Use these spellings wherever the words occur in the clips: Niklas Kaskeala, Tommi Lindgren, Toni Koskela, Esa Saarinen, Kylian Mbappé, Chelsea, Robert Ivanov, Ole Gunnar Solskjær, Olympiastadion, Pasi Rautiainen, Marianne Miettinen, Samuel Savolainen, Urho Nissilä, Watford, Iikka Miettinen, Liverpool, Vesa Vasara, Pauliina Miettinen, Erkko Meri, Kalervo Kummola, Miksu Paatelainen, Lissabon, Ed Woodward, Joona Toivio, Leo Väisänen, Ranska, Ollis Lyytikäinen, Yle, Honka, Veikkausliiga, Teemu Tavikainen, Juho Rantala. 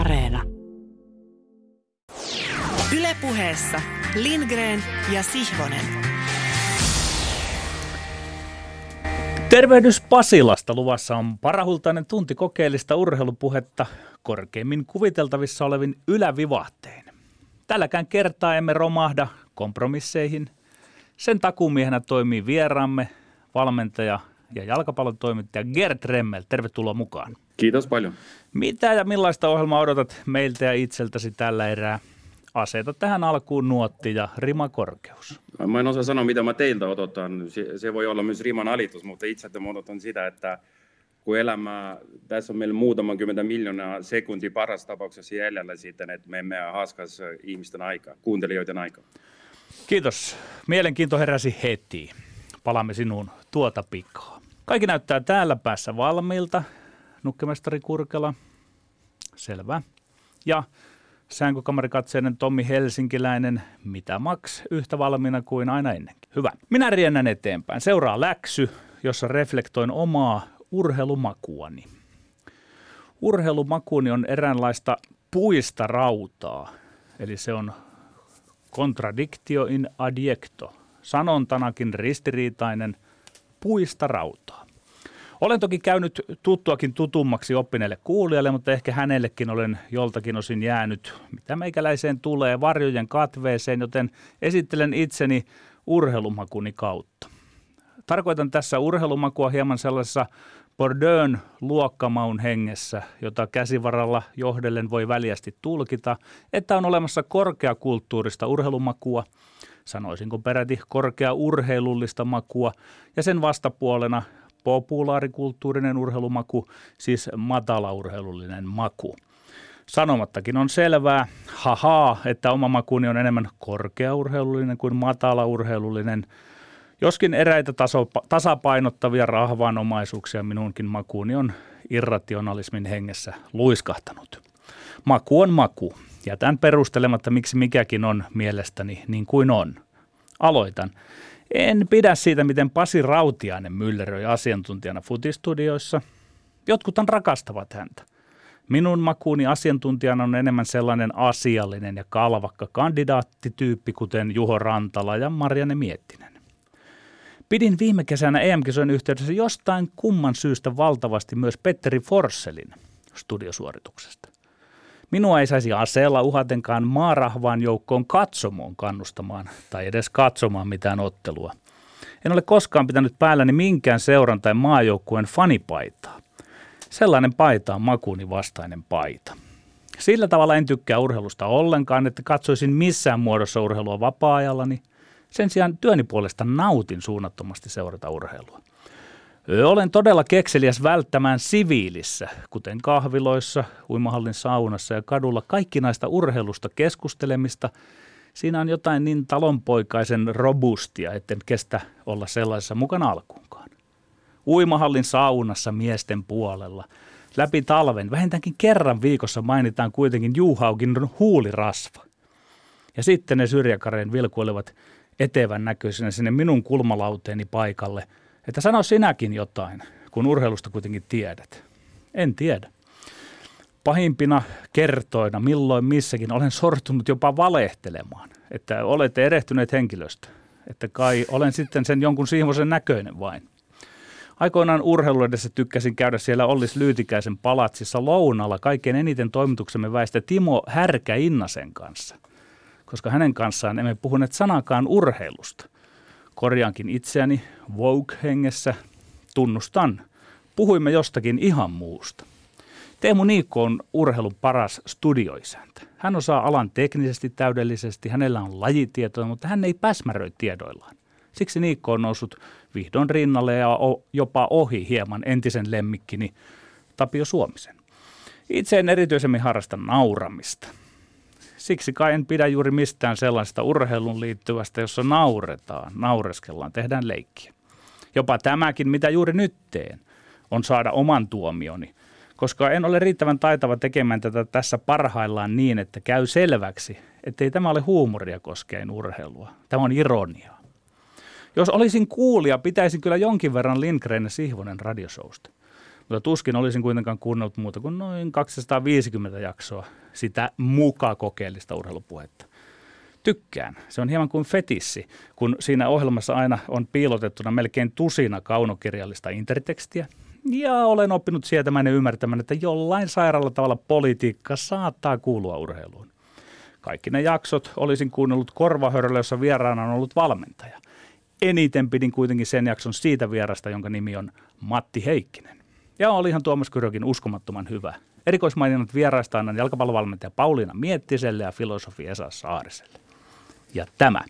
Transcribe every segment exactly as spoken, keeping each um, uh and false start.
Areena. Yle Puheessa Lindgren ja Sihvonen. Tervehdys Pasilasta. Luvassa on parahultainen tunti kokeellista urheilupuhetta korkeimmin kuviteltavissa olevin ylävivahteen. Tälläkään kertaa emme romahda kompromisseihin. Sen takuumiehenä toimii vieraamme, valmentaja ja jalkapallon toimittaja Gert Remmel. Tervetuloa mukaan. Kiitos paljon. Mitä ja millaista ohjelmaa odotat meiltä ja itseltäsi tällä erää? Aseta tähän alkuun nuotti ja rimakorkeus. Mä en osaa sanoa, mitä mä teiltä odotan. Se, se voi olla myös riman alitus, mutta itse mä odotan sitä, että kun elämä, tässä on meillä muutama kymmentä miljoonaa sekuntia paras tapauksessa jäljellä sitten, että me emme haskas ihmisten aikaa, kuuntelijoiden aikaa. Kiitos. Mielenkiinto heräsi heti. Palaamme sinuun tuota pikaa. Kaikki näyttää täällä päässä valmiilta. Nukkemestari Kurkela. Selvä. Ja säänkökamarikatseinen Tommi Helsinkiläinen, mitä maks, yhtä valmiina kuin aina ennenkin. Hyvä. Minä riennän eteenpäin. Seuraa läksy, jossa reflektoin omaa urheilumakuani. Urheilumakuuni on eräänlaista puista rautaa, eli se on contradictio in adjecto, sanontanakin ristiriitainen puista rautaa. Olen toki käynyt tuttuakin tutummaksi oppineelle kuulijalle, mutta ehkä hänellekin olen joltakin osin jäänyt, mitä meikäläiseen tulee, varjojen katveeseen, joten esittelen itseni urheilumakuni kautta. Tarkoitan tässä urheilumakua hieman sellaisessa Bourdain luokkamaun hengessä, jota käsivaralla johdellen voi väljästi tulkita, että on olemassa korkeakulttuurista urheilumakua, sanoisinko peräti korkeaurheilullista makua, ja sen vastapuolena populaarikulttuurinen urheilumaku, siis matalaurheilullinen maku. Sanomattakin on selvää, hahaa, että oma makuni on enemmän korkeaurheilullinen kuin matalaurheilullinen, joskin eräitä taso, tasapainottavia rahvaanomaisuuksia minunkin makuuni on irrationalismin hengessä luiskahtanut. Maku on maku. Jätän perustelematta, miksi mikäkin on mielestäni niin kuin on. Aloitan. En pidä siitä, miten Pasi Rautiainen mylleröi asiantuntijana futistudioissa. Jotkuthan rakastavat häntä. Minun makuuni asiantuntijana on enemmän sellainen asiallinen ja kalvakka kandidaattityyppi, kuten Juho Rantala ja Marianne Miettinen. Pidin viime kesänä E M-kisojen yhteydessä jostain kumman syystä valtavasti myös Petteri Forselin studiosuorituksesta. Minua ei saisi aseella uhatenkaan maarahvaan joukkoon katsomoon kannustamaan tai edes katsomaan mitään ottelua. En ole koskaan pitänyt päälläni minkään seuran tai maajoukkueen fanipaitaa. Sellainen paita on makuuni vastainen paita. Sillä tavalla en tykkää urheilusta ollenkaan, että katsoisin missään muodossa urheilua vapaa-ajallani. Sen sijaan työni puolesta nautin suunnattomasti seurata urheilua. Olen todella kekseliäs välttämään siviilissä, kuten kahviloissa, uimahallin saunassa ja kadulla, kaikkinaista urheilusta keskustelemista. Siinä on jotain niin talonpoikaisen robustia, etten kestä olla sellaisessa mukana alkuunkaan. Uimahallin saunassa miesten puolella. Läpi talven vähintäänkin kerran viikossa mainitaan kuitenkin Juhaukin huulirasva. Ja sitten ne syrjäkareen vilkuilevat etevän näköisenä sinne minun kulmalauteeni paikalle, että sano sinäkin jotain, kun urheilusta kuitenkin tiedät. En tiedä. Pahimpina kertoina, milloin missäkin, olen sortunut jopa valehtelemaan, että olette erehtyneet henkilöstä, että kai olen sitten sen jonkun siivoisen näköinen vain. Aikoinaan urheilun edessä tykkäsin käydä siellä Ollis Lyytikäisen palatsissa lounalla kaikkein eniten toimituksemme väistä Timo Härkäinnasen kanssa, koska hänen kanssaan emme puhuneet sanakaan urheilusta. Korjaankin itseäni woke-hengessä. Tunnustan. Puhuimme jostakin ihan muusta. Teemu Niikko on urheilun paras studioisäntä. Hän osaa alan teknisesti täydellisesti, hänellä on lajitietoja, mutta hän ei päsmäröi tiedoillaan. Siksi Niikko on noussut vihdoin rinnalle ja jopa ohi hieman entisen lemmikkini Tapio Suomisen. Itse en erityisemmin harrasta nauramista. Siksi kai en pidä juuri mistään sellaista urheilun liittyvästä, jossa nauretaan, naureskellaan, tehdään leikkiä. Jopa tämäkin, mitä juuri nyt teen, on saada oman tuomioni, koska en ole riittävän taitava tekemään tätä tässä parhaillaan niin, että käy selväksi, ettei tämä ole huumoria koskeen urheilua. Tämä on ironiaa. Jos olisin kuulija, pitäisin kyllä jonkin verran Lindgren ja Sihvonen radioshowsta. Mutta tuskin olisin kuitenkaan kuunnellut muuta kuin noin kaksisataaviisikymmentä jaksoa sitä muka kokeellista urheilupuhetta. Tykkään. Se on hieman kuin fetissi, kun siinä ohjelmassa aina on piilotettuna melkein tusina kaunokirjallista intertekstiä. Ja olen oppinut sietämään ja ymmärtämään, että jollain sairaalla tavalla politiikka saattaa kuulua urheiluun. Kaikki ne jaksot olisin kuunnellut korvahöröllä, jossa vieraana on ollut valmentaja. Eniten pidin kuitenkin sen jakson siitä vierasta, jonka nimi on Matti Heikkinen. Ja olihan Tuomas Kyrökin uskomattoman hyvä. Erikoismaininnat vieraista annan jalkapallovalmentaja Pauliina Miettiselle ja filosofi Esa Saariselle. Ja tämä,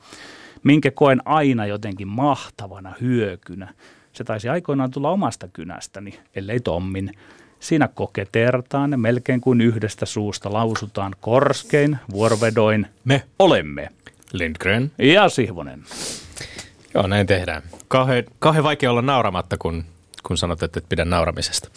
minkä koen aina jotenkin mahtavana hyökynä, se taisi aikoinaan tulla omasta kynästäni, ellei Tommin. Siinä koketertaan ja melkein kuin yhdestä suusta lausutaan korskein, vuorovedoin. Me olemme. Lindgren. Ja Sihvonen. Joo, näin tehdään. Kauhe, kauhe vaikea olla nauramatta, kun, kun sanot, että et pidä nauramisesta.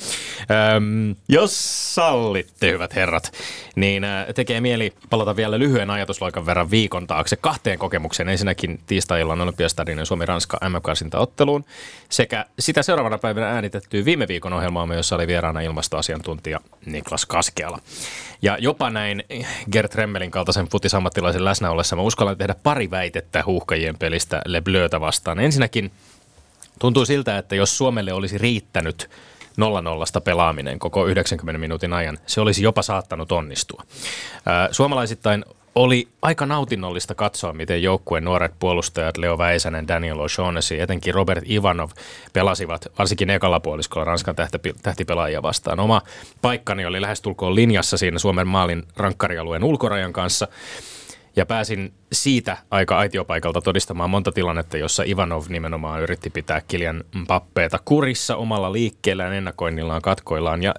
Öm, jos sallitte, hyvät herrat, niin tekee mieli palata vielä lyhyen ajatusloikan verran viikon taakse kahteen kokemukseen. Ensinnäkin tiistai-illan Olympiastadion Suomi-Ranska M M-karsintaotteluun sekä sitä seuraavana päivänä äänitettyä viime viikon ohjelmaamme, jossa oli vieraana ilmastoasiantuntija Niklas Kaskeala. Ja jopa näin Gert Remmelin kaltaisen futisammattilaisen läsnä ollessa mä uskallan tehdä pari väitettä huuhkajien pelistä Le Bleuta vastaan. Ensinnäkin tuntuu siltä, että jos Suomelle olisi riittänyt nolla nollasta pelaaminen koko yhdeksänkymmenen minuutin ajan, se olisi jopa saattanut onnistua. Suomalaisittain oli aika nautinnollista katsoa, miten joukkueen nuoret puolustajat Leo Väisänen, Daniel O'Shaughnessy, etenkin Robert Ivanov pelasivat varsinkin ekalla puoliskolla Ranskan tähtipelaajia vastaan. Oma paikkani oli lähestulkoon linjassa siinä Suomen maalin rankkarialueen ulkorajan kanssa. Ja pääsin siitä aika aitiopaikalta todistamaan monta tilannetta, jossa Ivanov nimenomaan yritti pitää Kylian Mbappéta kurissa omalla liikkeellään, ennakoinnillaan, katkoillaan ja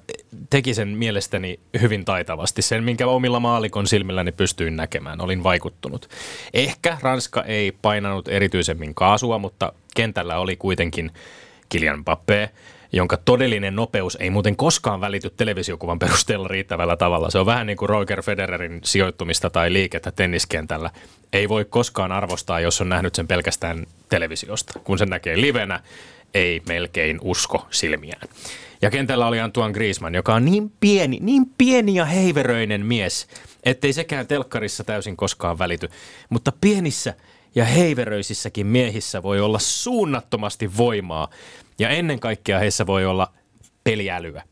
teki sen mielestäni hyvin taitavasti. Sen, minkä omilla maalikon silmilläni pystyin näkemään, olin vaikuttunut. Ehkä Ranska ei painanut erityisemmin kaasua, mutta kentällä oli kuitenkin Kylian Mbappé, jonka todellinen nopeus ei muuten koskaan välity televisiokuvan perusteella riittävällä tavalla. Se on vähän niin kuin Roger Federerin sijoittumista tai liikettä tenniskentällä. Ei voi koskaan arvostaa, jos on nähnyt sen pelkästään televisiosta. Kun sen näkee livenä, ei melkein usko silmiään. Ja kentällä oli Antoine Griezmann, joka on niin pieni, niin pieni ja heiveröinen mies, ettei sekään telkkarissa täysin koskaan välity. Mutta pienissä ja heiveröisissäkin miehissä voi olla suunnattomasti voimaa. Ja ennen kaikkea heissä voi olla peliälyä.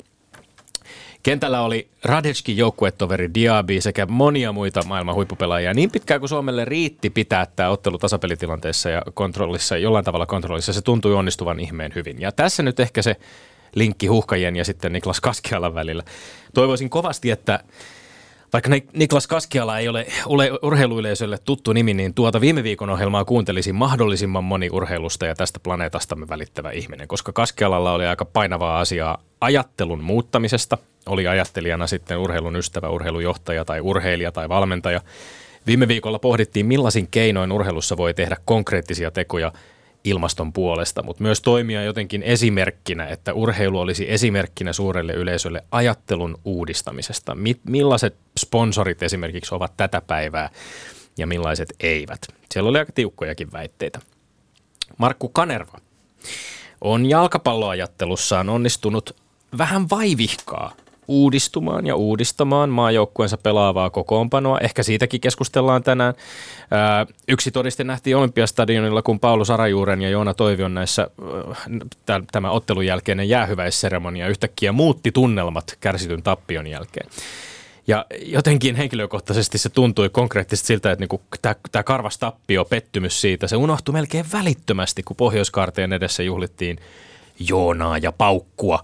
Kentällä oli Radetskin joukkuetoveri Diaby sekä monia muita maailman huippupelaajia. Niin pitkään kuin Suomelle riitti pitää tämä ottelu tasapelitilanteessa ja kontrollissa, jollain tavalla kontrollissa, se tuntui onnistuvan ihmeen hyvin. Ja tässä nyt ehkä se linkki huuhkajien ja sitten Niklas Kaskealan välillä. Toivoisin kovasti, että vaikka Niklas Kaskeala ei ole, ole urheiluyleisölle tuttu nimi, niin tuota viime viikon ohjelmaa kuuntelisin mahdollisimman moni urheilusta ja tästä planeetastamme välittävä ihminen, koska Kaskealalla oli aika painavaa asiaa ajattelun muuttamisesta. Oli ajattelijana sitten urheilun ystävä, urheilujohtaja tai urheilija tai valmentaja. Viime viikolla pohdittiin, millaisin keinoin urheilussa voi tehdä konkreettisia tekoja ilmaston puolesta, mutta myös toimia jotenkin esimerkkinä, että urheilu olisi esimerkkinä suurelle yleisölle ajattelun uudistamisesta. Mi- millaiset sponsorit esimerkiksi ovat tätä päivää ja millaiset eivät? Siellä oli aika tiukkojakin väitteitä. Markku Kanerva on jalkapalloajattelussaan onnistunut vähän vaivihkaa uudistumaan ja uudistamaan maajoukkueensa pelaavaa kokoonpanoa. Ehkä siitäkin keskustellaan tänään. Öö, yksi todiste nähtiin Olympiastadionilla, kun Paulu Sarajuuren ja Joona Toivion näissä öö, tämän ottelun jälkeinen jäähyväisseremonia yhtäkkiä muutti tunnelmat kärsityn tappion jälkeen. Ja jotenkin henkilökohtaisesti se tuntui konkreettisesti siltä, että niinku tämä karvas tappio, pettymys siitä, se unohtui melkein välittömästi, kun Pohjois-Kaarteen edessä juhlittiin Joonaa ja Paukkua.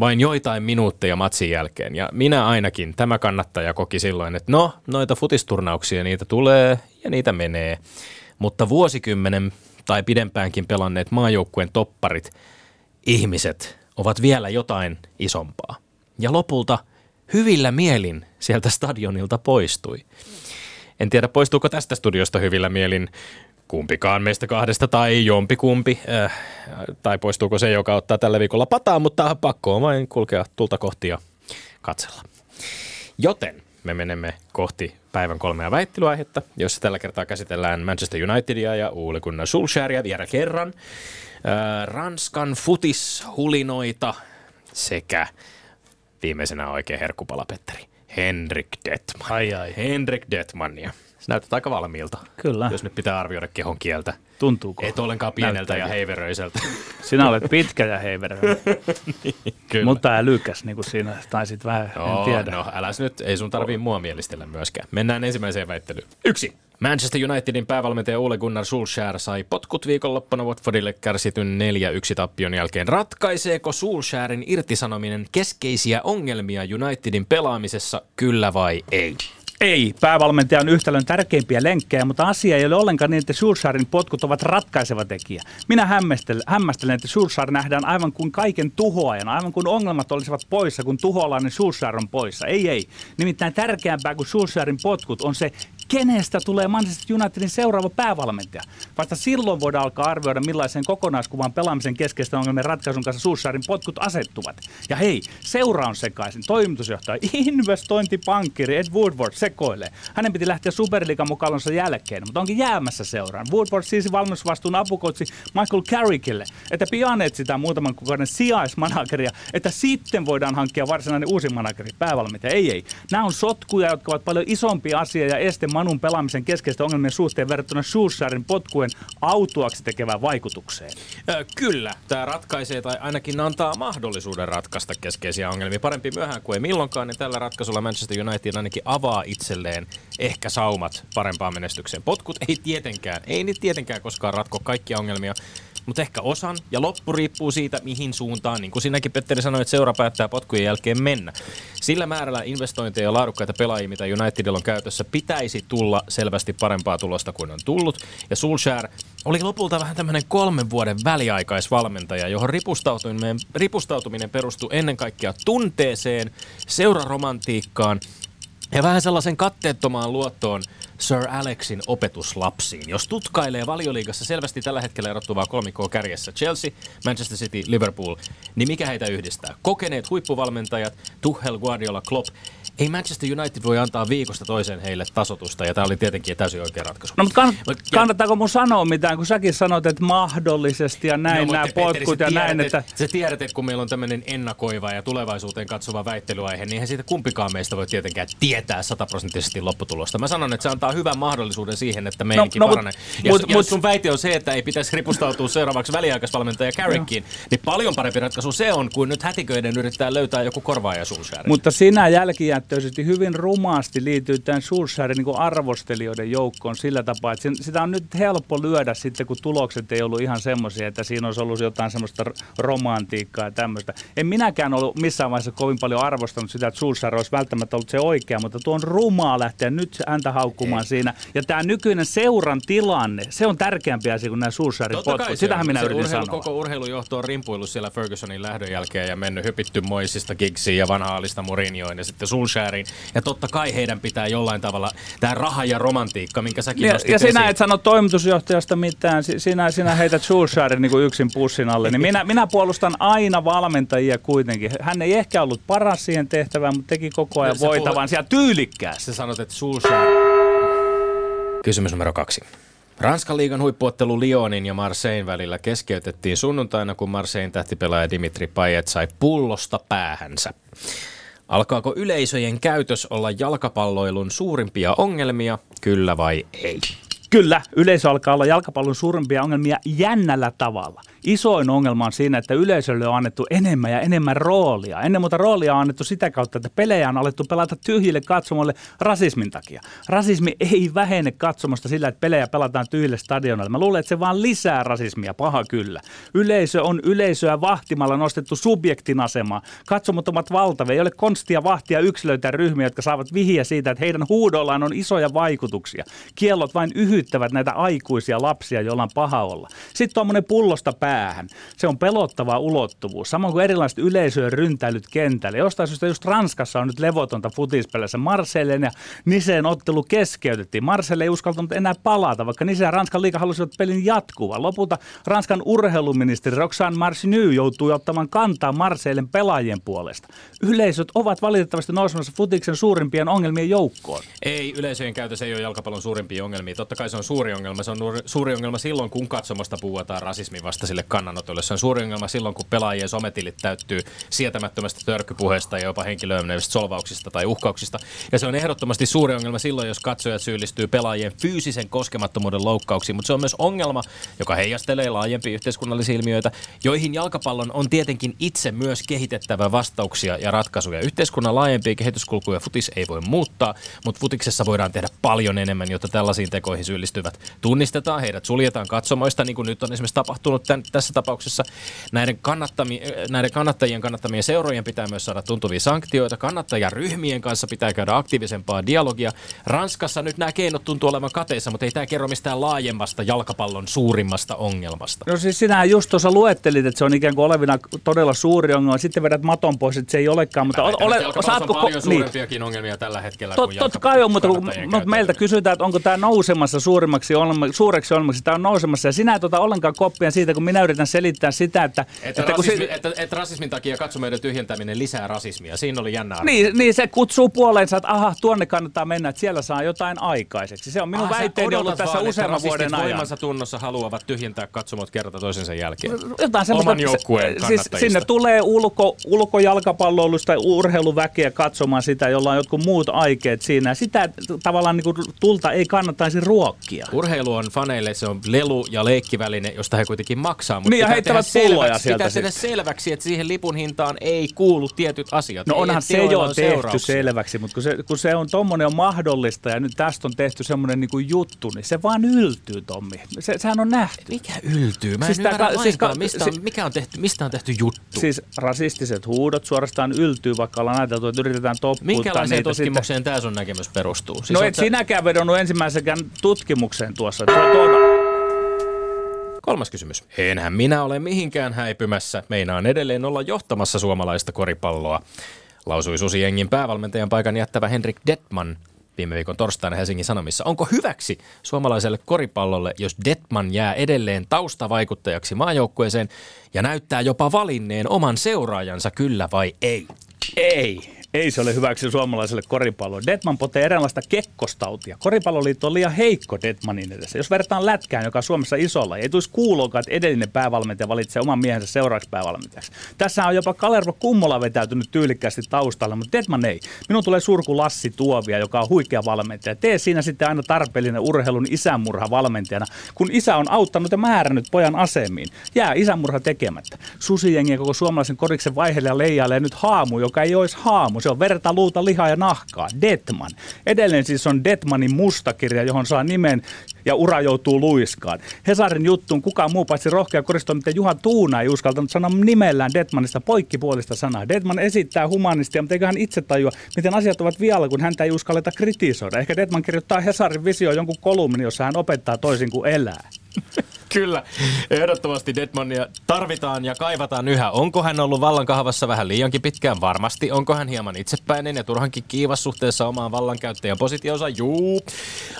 Vain joitain minuutteja matsin jälkeen. Ja minä ainakin, tämä kannattaja koki silloin, että no, noita futisturnauksia, niitä tulee ja niitä menee. Mutta vuosikymmenen tai pidempäänkin pelanneet maajoukkueen topparit, ihmiset, ovat vielä jotain isompaa. Ja lopulta hyvillä mielin sieltä stadionilta poistui. En tiedä, poistuuko tästä studiosta hyvillä mielin kumpikaan meistä kahdesta tai jompikumpi, äh, tai poistuuko se, joka ottaa tällä viikolla pataa, mutta pakko on vain kulkea tulta kohti ja katsella. Joten me menemme kohti päivän kolmea väittelyaihetta, jossa tällä kertaa käsitellään Manchester Unitedia ja Ole Gunnar Solskjaeria vielä kerran, äh, Ranskan futishulinoita sekä viimeisenä oikein herkkupala Petteri, Henrik Dettmann. Ai ai. Henrik Dettmann, ja se näyttää aika valmiilta. Kyllä. Jos nyt pitää arvioida kehon kieltä. Tuntuuko? Et ollenkaan pieneltä näyttää ja heiveröiseltä. Sinä olet pitkä ja heiveröinen. Niin, mutta älykäs, niin kuin siinä taisit vähän, no, en tiedä. No äläs nyt, ei sun tarvii mua mielistellä myöskään. Mennään ensimmäiseen väittelyyn. Yksi. Manchester Unitedin päävalmentaja Ole Gunnar Solskjaer sai potkut viikonloppuna Watfordille kärsityn neljä yksi tappion jälkeen. Ratkaiseeko Solskjaerin irtisanominen keskeisiä ongelmia Unitedin pelaamisessa, kyllä vai ei? Ei. Päävalmentaja on yhtälön tärkeimpiä lenkkejä, mutta asia ei ole ollenkaan niin, että Solskjaerin potkut ovat ratkaiseva tekijä. Minä hämmästelen, hämmästelen että Solskjaer nähdään aivan kuin kaiken tuhoajana, aivan kuin ongelmat olisivat poissa, kun tuholainen Solskjaer on poissa. Ei, ei. Nimittäin tärkeämpää kuin Solskjaerin potkut on se, kenestä tulee Manchester Unitedin seuraava päävalmentaja. Vasta silloin voidaan alkaa arvioida, millaisen kokonaiskuvan pelaamisen keskeisten ongelmien ratkaisun kanssa Solskjaerin potkut asettuvat. Ja hei, seura on sekaisin. Toimitusjohtaja, investointipankkiri Ed Woodward sekoilee. Hänen piti lähteä Superliigan mukailonsa jälkeen, mutta onkin jäämässä seuraan. Woodward siisi valmennusvastuun apukoutsi Michael Carrickille, että pian etsitään muutaman kuukauden sijaismanageria, että sitten voidaan hankkia varsinainen uusi manageri, päävalmentaja. Ei, ei. Nämä on sotkuja, jotka ovat paljon isompia asia ja este Manun pelaamisen keskeisten ongelmien suhteen verrattuna Solskjaerin potkuen autuaksi tekevään vaikutukseen. Äh, kyllä, tämä ratkaisee tai ainakin antaa mahdollisuuden ratkaista keskeisiä ongelmia. Parempi myöhään kuin ei milloinkaan, niin tällä ratkaisulla Manchester United ainakin avaa itselleen ehkä saumat parempaan menestykseen. Potkut ei tietenkään, ei niitä tietenkään koskaan ratko kaikkia ongelmia, mutta ehkä osan, ja loppu riippuu siitä, mihin suuntaan, niin kuin sinäkin Petteri sanoi, että seura päättää potkujen jälkeen mennä. Sillä määrällä investointeja ja laadukkaita pelaajia, mitä Unitedilla on käytössä, pitäisi tulla selvästi parempaa tulosta kuin on tullut. Ja Solskjaer oli lopulta vähän tämmöinen kolmen vuoden väliaikaisvalmentaja, johon ripustautuminen, ripustautuminen perustui ennen kaikkea tunteeseen, seuraromantiikkaan ja vähän sellaisen katteettomaan luottoon Sir Alexin opetuslapsiin. Jos tutkailee Valioliigassa selvästi tällä hetkellä erottuvaa kolmikkoa kärjessä Chelsea, Manchester City, Liverpool, niin mikä heitä yhdistää? Kokeneet huippuvalmentajat, Tuchel, Guardiola, Klopp. Ei Manchester United voi antaa viikosta toiseen heille tasotusta, ja tämä oli tietenkin täysin oikea ratkaisu. No, mutta kann- kannattaako mun sanoa mitään, kun säkin sanoit, että mahdollisesti ja näin, no, nämä potkut ja näin, että... Sä tiedät, että kun meillä on tämmöinen ennakoiva ja tulevaisuuteen katsova väittelyaihe, niin eihän siitä kumpikaan meistä voi tietenkään tietää sataprosenttisesti lopputulosta. Mä sanon, että se antaa hyvän mahdollisuuden siihen, että meihinkin no, no, paranee. Jos, mut, jos sun väite on se, että ei pitäisi ripustautua seuraavaksi väliaikaisvalmentaja Carrickiin, no, niin paljon parempi ratkaisu se on, kuin nyt hätiköiden yrittää löytää joku korvaaja Solskjaerille. Mutta sinä jälkijättöisesti hyvin rumaasti liittyy tämän Solskjaerin niin arvostelijoiden joukkoon sillä tapaa, että sitä on nyt helppo lyödä sitten, kun tulokset ei ollut ihan semmoisia, että siinä olisi ollut jotain semmoista romantiikkaa ja tämmöistä. En minäkään ollut missään vaiheessa kovin paljon arvostanut sitä, että Solskjaer olisi välttämättä ollut se oikea, mutta tuon rumaa lähteä nyt häntä haukkumaan siinä. Ja tämä nykyinen seuran tilanne, se on tärkeämpi asia kuin nämä Solskjaerin potkut. Sitähän minä yritin urheilu, sanoa. Koko urheilujohto on rimpuillut siellä Fergusonin lähdön jälkeen ja mennyt hypitty Moisista Giggsiin ja vanhaalista Mourinhoon ja sitten Solskjaeriin. Ja totta kai heidän pitää jollain tavalla tämä raha ja romantiikka, minkä säkin ja, nostit ja sinä esiin. Et sano toimitusjohtajasta mitään. Sinä, sinä heität Solskjaerin niin kuin yksin pussin alle. Niin minä, minä puolustan aina valmentajia kuitenkin. Hän ei ehkä ollut paras siihen tehtävään, mutta teki koko ajan no, voitavan puhut... siellä tyylikkäästi. Sä sanot, että Solskjaer... Kysymys numero kaksi. Ranskan liigan huippuottelu Lyonin ja Marseille välillä keskeytettiin sunnuntaina, kun Marseille tähtipelaaja Dimitri Payet sai pullosta päähänsä. Alkaako yleisöjen käytös olla jalkapalloilun suurimpia ongelmia, kyllä vai ei? Kyllä, yleisö alkaa olla jalkapallon suurimpia ongelmia jännällä tavalla. Isoin ongelma on siinä, että yleisölle on annettu enemmän ja enemmän roolia. Ennen muuta roolia on annettu sitä kautta, että pelejä on alettu pelata tyhjille katsomoille rasismin takia. Rasismi ei vähene katsomosta sillä, että pelejä pelataan tyhjille stadioneille. Mä luulen, että se vaan lisää rasismia, paha kyllä. Yleisö on yleisöä vahtimalla nostettu subjektin asemaan. Katsomot ovat valtavia. Ei ole konstia vahtia yksilöitä ja ryhmiä, jotka saavat vihiä siitä, että heidän huudollaan on isoja vaikutuksia. Kiellot vain yhyttävät näitä aikuisia lapsia, joilla on paha olla. Sitten tuommoinen pullosta päälle. Se on pelottava ulottuvuus, samoin kuin erilaiset yleisöjen ryntäilyt kentälle. Jostain syystä just Ranskassa on nyt levotonta futispeleissä. Marseilleen ja Niceen ottelu keskeytettiin. Marseille ei uskaltanut enää palata, vaikka Nice ja Ranskan liiga halusivat pelin jatkuvaa. Lopulta Ranskan urheiluministeri Roxanne Marchenu joutui ottamaan kantaa Marseillen pelaajien puolesta. Yleisöt ovat valitettavasti nousemassa futiksen suurimpien ongelmien joukkoon. Ei, yleisöjen käytös ei ole jalkapallon suurimpia ongelmia. Totta kai tai se on suuri ongelma. Se on suuri ongelma silloin, kun katsomasta puhutaan rasismin vastaisille kannanotoille. Se on suuri ongelma silloin, kun pelaajien sometilit täyttyy sietämättömästä törkkypuheesta ja jopa henkilöönmenevistä solvauksista tai uhkauksista. Ja se on ehdottomasti suuri ongelma silloin, jos katsojat syyllistyy pelaajien fyysisen koskemattomuuden loukkauksiin. Mutta se on myös ongelma, joka heijastelee laajempia yhteiskunnallisia ilmiöitä, joihin jalkapallon on tietenkin itse myös kehitettävä vastauksia ja ratkaisuja. Yhteiskunnan laajempia kehityskulkuja futis ei voi muuttaa, mutta futiksessa voidaan tehdä paljon enemmän, jotta tällaisiin tekoihin syyllistyvät tunnistetaan, heidät suljetaan katsomoista, niin kuin nyt on esimerkiksi tapahtunut tämän, tässä tapauksessa. Näiden, kannattami- näiden kannattajien kannattamien seurojen pitää myös saada tuntuvia sanktioita. Kannattajaryhmien kanssa pitää käydä aktiivisempaa dialogia. Ranskassa nyt nämä keinot tuntuu olevan kateissa, mutta ei tämä kerro mistään laajemmasta jalkapallon suurimmasta ongelmasta. No siis sinähän just tuossa luettelit, että se on ikään kuin olevina todella suuri ongelma. Sitten vedät maton pois, että se ei olekaan. Mutta väitän, ole, saatko on paljon ko- suurempiakin niin. ongelmia tällä hetkellä tot, kuin totta kai on, mutta meiltä kysytään, että onko tämä nousemassa suurimmaksi ongelmaksi, suureksi ongelmaksi. Tämä on nousemassa ja sinä et ota ollenkaan koppia siitä, kun minä yritän selittää sitä, että... Että, että, rasismi, si- että, että rasismin takia katsomeiden tyhjentäminen lisää rasismia. Siinä oli jännä arvio. Niin, niin se kutsuu puoleensa, että aha, tuonne kannattaa mennä, että siellä saa jotain aikaiseksi. Se on minun ah, väitteeni ollut tässä useamman vuoden ajan. Voimansa tunnossa haluavat tyhjentää katsomot kerta toisensa jälkeen. Jotain oman joukkueen kannattajista. Siis sinne tulee ulko, ulkojalkapalloilusta tai urheiluväkeä katsomaan sitä, jolla on jotkut muut aikeet siinä. Sitä tavallaan niin kuin tulta ei kannattaisi ruokkia. Urheilu on faneille, se on lelu- ja leikkiväline, josta he kuitenkin maksaa. Mutta niin, ja heittävät pulloja sieltä. Pitää tehdä selväksi, että siihen lipun hintaan ei kuulu tietyt asiat. No ei, onhan se jo on tehty selväksi, mutta kun se, kun se on tommoinen on mahdollista ja nyt tästä on tehty semmoinen niin kuin juttu, niin se vaan yltyy, Tommi. Se, sehän on nähty. Mikä yltyy? Mä en siis ymmärrä lainkaan, siis ka- mistä, on, mikä on tehty, mistä on tehty juttu. Siis rasistiset huudot suorastaan yltyy, vaikka ollaan ajateltu, että yritetään toppuuttaa niitä. Minkälaiseen tutkimukseen tämä sun näkemys perustuu? Siis no et sinäkään vedonnut ensimmäisenkään tutkimukseen tuossa. Kolmas kysymys. Enhän minä ole mihinkään häipymässä. Meinaan edelleen olla johtamassa suomalaista koripalloa. Lausui Susi-jengin päävalmentajan paikan jättävä Henrik Dettmann viime viikon torstaina Helsingin Sanomissa. Onko hyväksi suomalaiselle koripallolle, jos Dettmann jää edelleen taustavaikuttajaksi maajoukkueeseen ja näyttää jopa valinneen oman seuraajansa kyllä vai ei? Ei. Ei se ole hyväksi suomalaiselle koripallolle. Dettmann potee eräänlaista kekkostautia. Koripalloliitto on liian heikko Dettmannin edessä. Jos vertaan lätkään, joka on Suomessa isolla, ei tulisi kuuloonkaan, että edellinen päävalmentaja valitsee oman miehensä seuraavaksi päävalmentajaksi. Tässä on jopa Kalervo Kummola vetäytynyt tyylikkäästi taustalle, mutta Dettmann ei. Minun tulee surku Lassi Tuovia, joka on huikea valmentaja. Tee siinä sitten aina tarpeellinen urheilun isänmurha valmentajana, kun isä on auttanut ja määrännyt pojan asemiin. Jää isänmurha tekemättä. Susijengi koko suomalaisen koriksen vaiheilla leijailee nyt haamu, joka ei olisi haamu. Se on verta, luuta, lihaa ja nahkaa. Dettmann. Edelleen siis on Dettmannin mustakirja, johon saa nimen ja ura joutuu luiskaan. Hesarin juttuun kukaan muu paitsi rohkea koristoimittaja Juha Tuuna ei uskaltanut sanoa nimellään Dettmannista poikkipuolista sanaa. Dettmann esittää humanistia, mutta eikä hän itse tajua, miten asiat ovat vialla, kun häntä ei uskalleta kritisoida. Ehkä Dettmann kirjoittaa Hesarin visio jonkun kolumnin, jossa hän opettaa toisin kuin elää. Kyllä, ehdottomasti Dettmannia tarvitaan ja kaivataan yhä. Onko hän ollut vallankahvassa vähän liiankin pitkään? Varmasti. Onko hän hieman itsepäinen ja turhankin kiivas suhteessa omaan vallankäyttäjän positioonsa? Juu.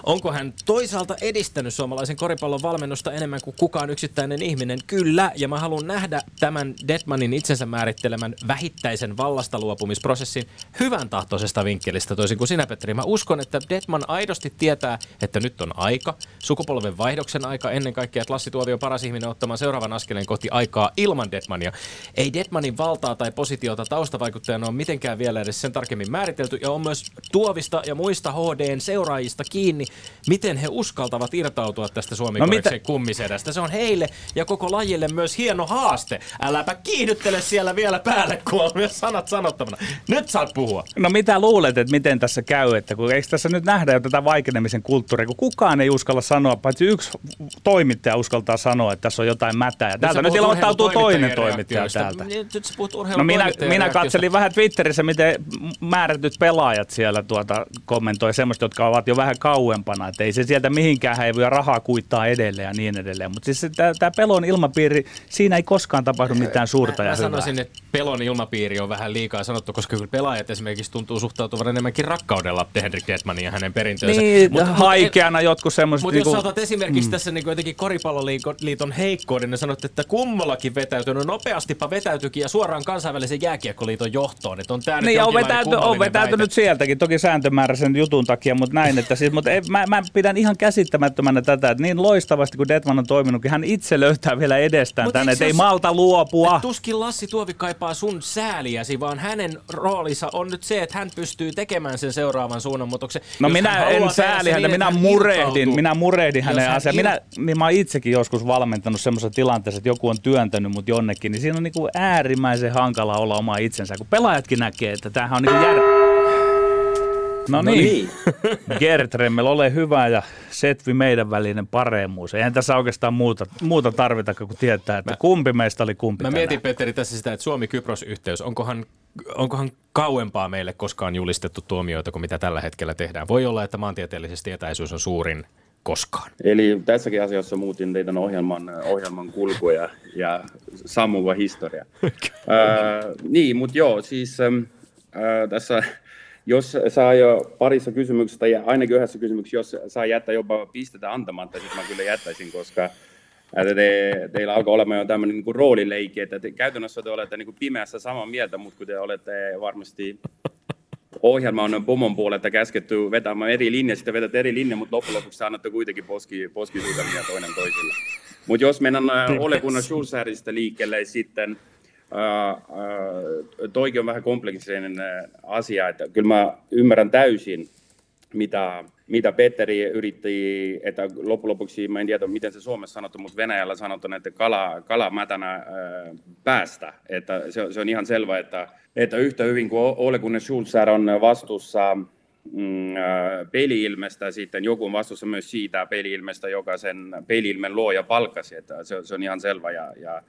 Onko hän toisaalta edistänyt suomalaisen koripallon valmennusta enemmän kuin kukaan yksittäinen ihminen? Kyllä, ja mä haluan nähdä tämän Dettmannin itsensä määrittelemän vähittäisen vallasta luopumisprosessin hyvän tahtoisesta vinkkelistä, toisin kuin sinä, Petteri. Mä uskon, että Dettmann aidosti tietää, että nyt on aika, sukupolven vaihdoksen aika ennen kaikkea, että Lassi Tuovi on paras ihminen ottamaan seuraavan askeleen kohti aikaa ilman Dettmannia. Ei Dettmannin valtaa tai positiota taustavaikuttajana ole mitenkään vielä edes sen tarkemmin määritelty, ja on myös Tuovista ja muista H D:n seuraajista kiinni, miten he uskaltavat irtautua tästä Suomi-koriksen no kummisedästä. Se on heille ja koko lajille myös hieno haaste. Äläpä kiihdyttele siellä vielä päälle, kun on myös sanat sanottavana. Nyt saat puhua. No mitä luulet, että miten tässä käy? Että kun, eikö tässä nyt nähdä jo tätä vaikenemisen kulttuuria, kun kukaan ei uskalla sanoa, paitsi yksi toimittaja uskaltaa sanoa, että tässä on jotain mätää. Ja täältä nyt ilmoittautuu toinen toimittaja täältä. Nyt sä puhut urheilun no minä, minä katselin vähän Twitterissä, miten määrätyt pelaajat siellä tuota kommentoi semmoista, jotka ovat jo vähän kauempana. Että ei se sieltä mihinkään häivy ja rahaa kuittaa edelleen ja niin edelleen. Mutta siis tämä pelon ilmapiiri, siinä ei koskaan tapahdu mitään suurta mä, ja mä hyvää. Mä sanoisin, että pelon ilmapiiri on vähän liikaa sanottu, koska kyllä pelaajat esimerkiksi tuntuu suhtautuvan enemmänkin rakkaudella Henrik Dettmannin ja hänen perintöönsä. Niin, mut, haikeana mut, jotkut semmoiset... Mutta niinku, jos saatat esimerkiksi mm. tässä niinku jotenkin koripallo Jalkapalloliiton heikkouden ja sanotte, että kummallakin vetäytyy. No nopeastipa vetäytyikin ja suoraan kansainvälisen jääkiekkoliiton johtoon. Että on tää niin, on, vetäyty, on vetäytynyt väite. Sieltäkin, toki sääntömääräisen jutun takia, mutta näin. Että siis, mutta ei, mä, mä pidän ihan käsittämättömänä tätä, että niin loistavasti kuin Dettmann on toiminutkin, hän itse löytää vielä edestään mut tänne, että ei malta luopua. Tuskin Lassi Tuovi kaipaa sun sääliäsi, vaan hänen roolinsa on nyt se, että hän pystyy tekemään sen seuraavan suunnanmuutoksen. No jos minä en sääli häntä, minä murehdin, minä murehdin hänen asiaan. Minä, minä olen itsekin joskus valmentanut semmoisessa tilanteessa, että joku on työntänyt mut jonnekin, niin siinä on niinku äärimmäisen hankala olla oma itsensä, kun pelaajatkin näkee, että tämähän on niinku jär... No niin, Gert Remmel, ole hyvä ja setvi meidän välinen paremmuus. Eihän tässä oikeastaan muuta, muuta tarvita, kun tietää, että mä, kumpi meistä oli kumpi Mä tänään. Mietin, Petteri, tässä sitä, että Suomi-Kypros-yhteys, onkohan, onkohan kauempaa meille koskaan julistettu tuomioita kuin mitä tällä hetkellä tehdään? Voi olla, että maantieteellisesti etäisyys on suurin koskaan. Eli tässäkin asiassa muutin teidän ohjelman, ohjelman kulku ja, ja sammuva historia. äh, niin, mutta joo, siis äh, tässä... Jos saa jo parissa kysymyksessä tai ainakin yhdessä kysymyksessä, jos saa jättää jopa pistetä antamatta, sitten mä kyllä jättäisin, koska te, teillä alkaa olemaan jo tämmöinen niin kuin roolileikki, että te, käytännössä te olette niin kuin pimeässä samaa mieltä, mutta kun te olette varmasti ohjelma on pomon puolelta käsketty vetämään eri linja, sitten vetät eri linja, mutta loppujen lopuksi annatte kuitenkin poski, poskisuutelmia toinen toisille. Mutta jos mennään Ole Gunnar Solskjaerista liikkeelle sitten, Uh, uh, toikin on vähän kompleksinen asia, että kyllä mä ymmärrän täysin, mitä, mitä Petteri yritti, että loppujen lopuksi, mä en tiedä, miten se Suomessa sanottu, mutta Venäjällä sanottu, että kala, kala mätänä uh, päästä, että se, se on ihan selvä, että, että yhtä hyvin kuin Ole Gunnar Solskjaer on vastuussa mm, peli-ilmestä, sitten joku on vastuussa myös siitä peli-ilmestä, joka sen peli-ilmen luo ja palkkasi, että se, se on ihan selvä ja, ja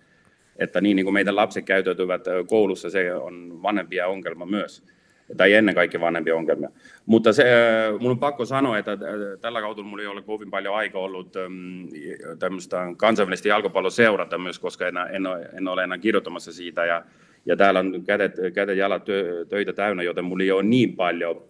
että niin, niin kuin meidän lapset käyttäytyvät koulussa, se on vanhempia ongelma myös, tai ennen kaikkea vanhempia ongelmia. Mutta se, mun on pakko sanoa, että tällä kautta mulla ei ole kovin paljon aikaa ollut tämmöistä kansainvälistä jalkapalloseurata myös, koska en, en, en ole enää kirjoittamassa siitä, ja, ja täällä on kädet, kädet jalat tö, töitä täynnä, joten mulla ei ole niin paljon,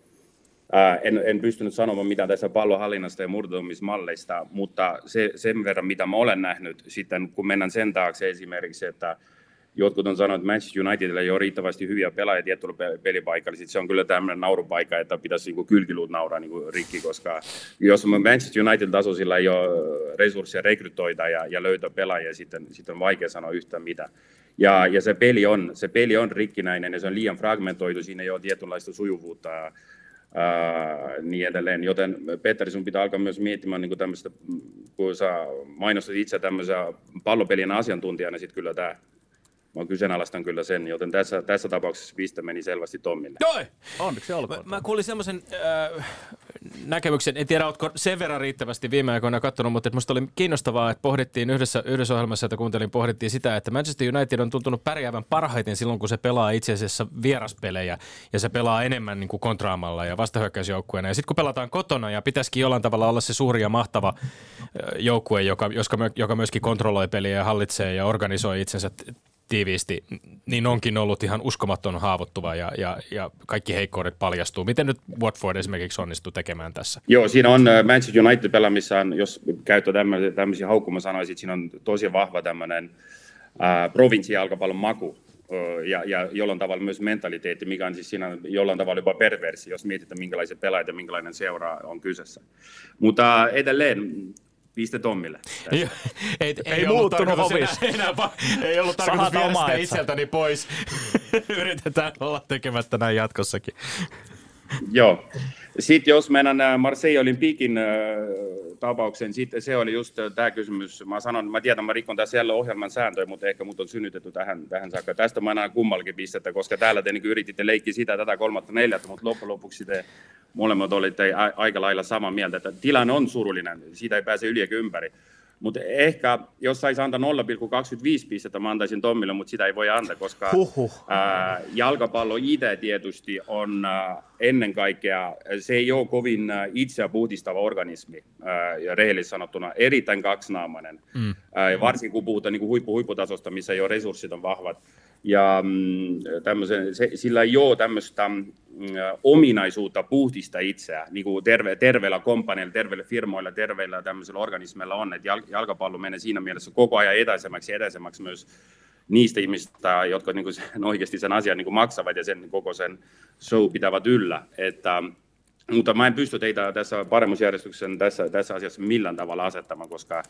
ää, en, en pystynyt sanomaan mitään tässä pallohallinnasta ja murtautumismalleista, mutta se, sen verran, mitä mä olen nähnyt, sitten kun mennään sen taakse esimerkiksi, että jotkut on sanonut, että Manchester Unitedilla ei ole riittävästi hyviä pelaajia tietyllä pelipaikalla, sitten se on kyllä tämmöinen naurupaikka, että pitäisi niin kylkiluut nauraa niin rikki, koska jos Manchester United-tasoisilla ei ole resursseja rekrytoida ja, ja löytää pelaajia, sitten, sitten on vaikea sanoa yhtään mitään. Ja, ja se, peli on, se peli on rikkinäinen ja se on liian fragmentoitu, siinä ei ole tietynlaista sujuvuutta. Uh, niin edelleen, joten Petteri, sun pitää alkaa myös miettimään niin kuin tämmöistä, kun sä mainostat itse tämmöisen pallopelien asiantuntijana, niin sit kyllä tää, mä kyseenalaistan kyllä sen, joten tässä, tässä tapauksessa piste meni selvästi Tommille. Joo! Onneksi olkoon. Mä, mä kuulin semmoisen äh, näkemyksen, en tiedä, ootko sen verran riittävästi viime aikoina katsonut, mutta musta oli kiinnostavaa, että pohdittiin yhdessä, yhdessä ohjelmassa, jota kuuntelin, pohdittiin sitä, että Manchester United on tuntunut pärjäävän parhaiten silloin, kun se pelaa itse asiassa vieraspelejä ja se pelaa enemmän niin kuin kontraamalla ja vastahyökkäysjoukkueena. Ja sitten kun pelataan kotona ja pitäisikin jollain tavalla olla se suuri ja mahtava joukkue, joka, joka myöskin kontrolloi peliä ja hallitsee ja organisoi itsensä tiiviisti, niin onkin ollut ihan uskomaton haavoittuva ja, ja, ja kaikki heikkoudet paljastuu. Miten nyt Watford esimerkiksi onnistuu tekemään tässä? Joo, siinä on Manchester United pelaamissaan, jos käyttää tämmöisiä, tämmöisiä haukkumasanoja, siinä on tosi vahva tämmöinen äh, provinssijalkapallon maku ja, ja jollain tavalla myös mentaliteetti, mikä on siis siinä jollain tavalla jopa perversi, jos mietitään minkälaisia pelaajia ja minkälainen seura on kyseessä. Mutta edelleen, piste Tommille. Ei, ei, ei muuttunut hovissa. Ei ollut tarkoitus viedä sitä itseltäni pois. Yritetään olla tekemättä näin jatkossakin. Joo. Sitten jos mennään Marseille Olympiikin äh, tapaukseen, sitten se oli just äh, tämä kysymys. Mä sanon, mä tiedän, mä rikon tässä siellä ohjelman sääntöjä, mutta ehkä mut on synnytetty tähän, tähän saakka. Tästä mä annan kummallakin pistettä, koska täällä te niin yrititte leikkiä sitä, tätä, kolmatta, neljättä, mutta loppujen lopuksi te molemmat olitte a- aika lailla samaa mieltä, että tilanne on surullinen, siitä ei pääse yli eikä ympäri. Mutta ehkä, jos saisi antaa nolla pilkku kaksikymmentäviisi pistettä, mä antaisin Tommille, mutta sitä ei voi antaa, koska ää, jalkapallo itse tietysti on... Ää, ennen kaikkea se ei ole kovin itseä puhdistava organismi, äh, rehellisesti sanottuna, erittäin kaksinaamainen, mm. äh, varsinkin kun puhutaan niin huippu, huipputasosta, missä jo resurssit on vahvat. Ja tämmöisen, se, sillä ei ole tämmöistä ominaisuutta puhdista itseä, niin kuin terve, terveellä kompanilla, terveellä firmoilla, terveellä tämmöisellä organismeilla on, että jalkapallo menee siinä mielessä koko ajan etäisemmäksi ja etäisemmäksi myös niistä ihmistä, jotka niin kuin sen, oikeasti sen asian niin kuin maksavat ja sen koko sen show pitävät yllä. Että, mutta mä en pysty teitä tässä paremmuusjärjestyksen tässä, tässä asiassa millään tavalla asettamaan, koska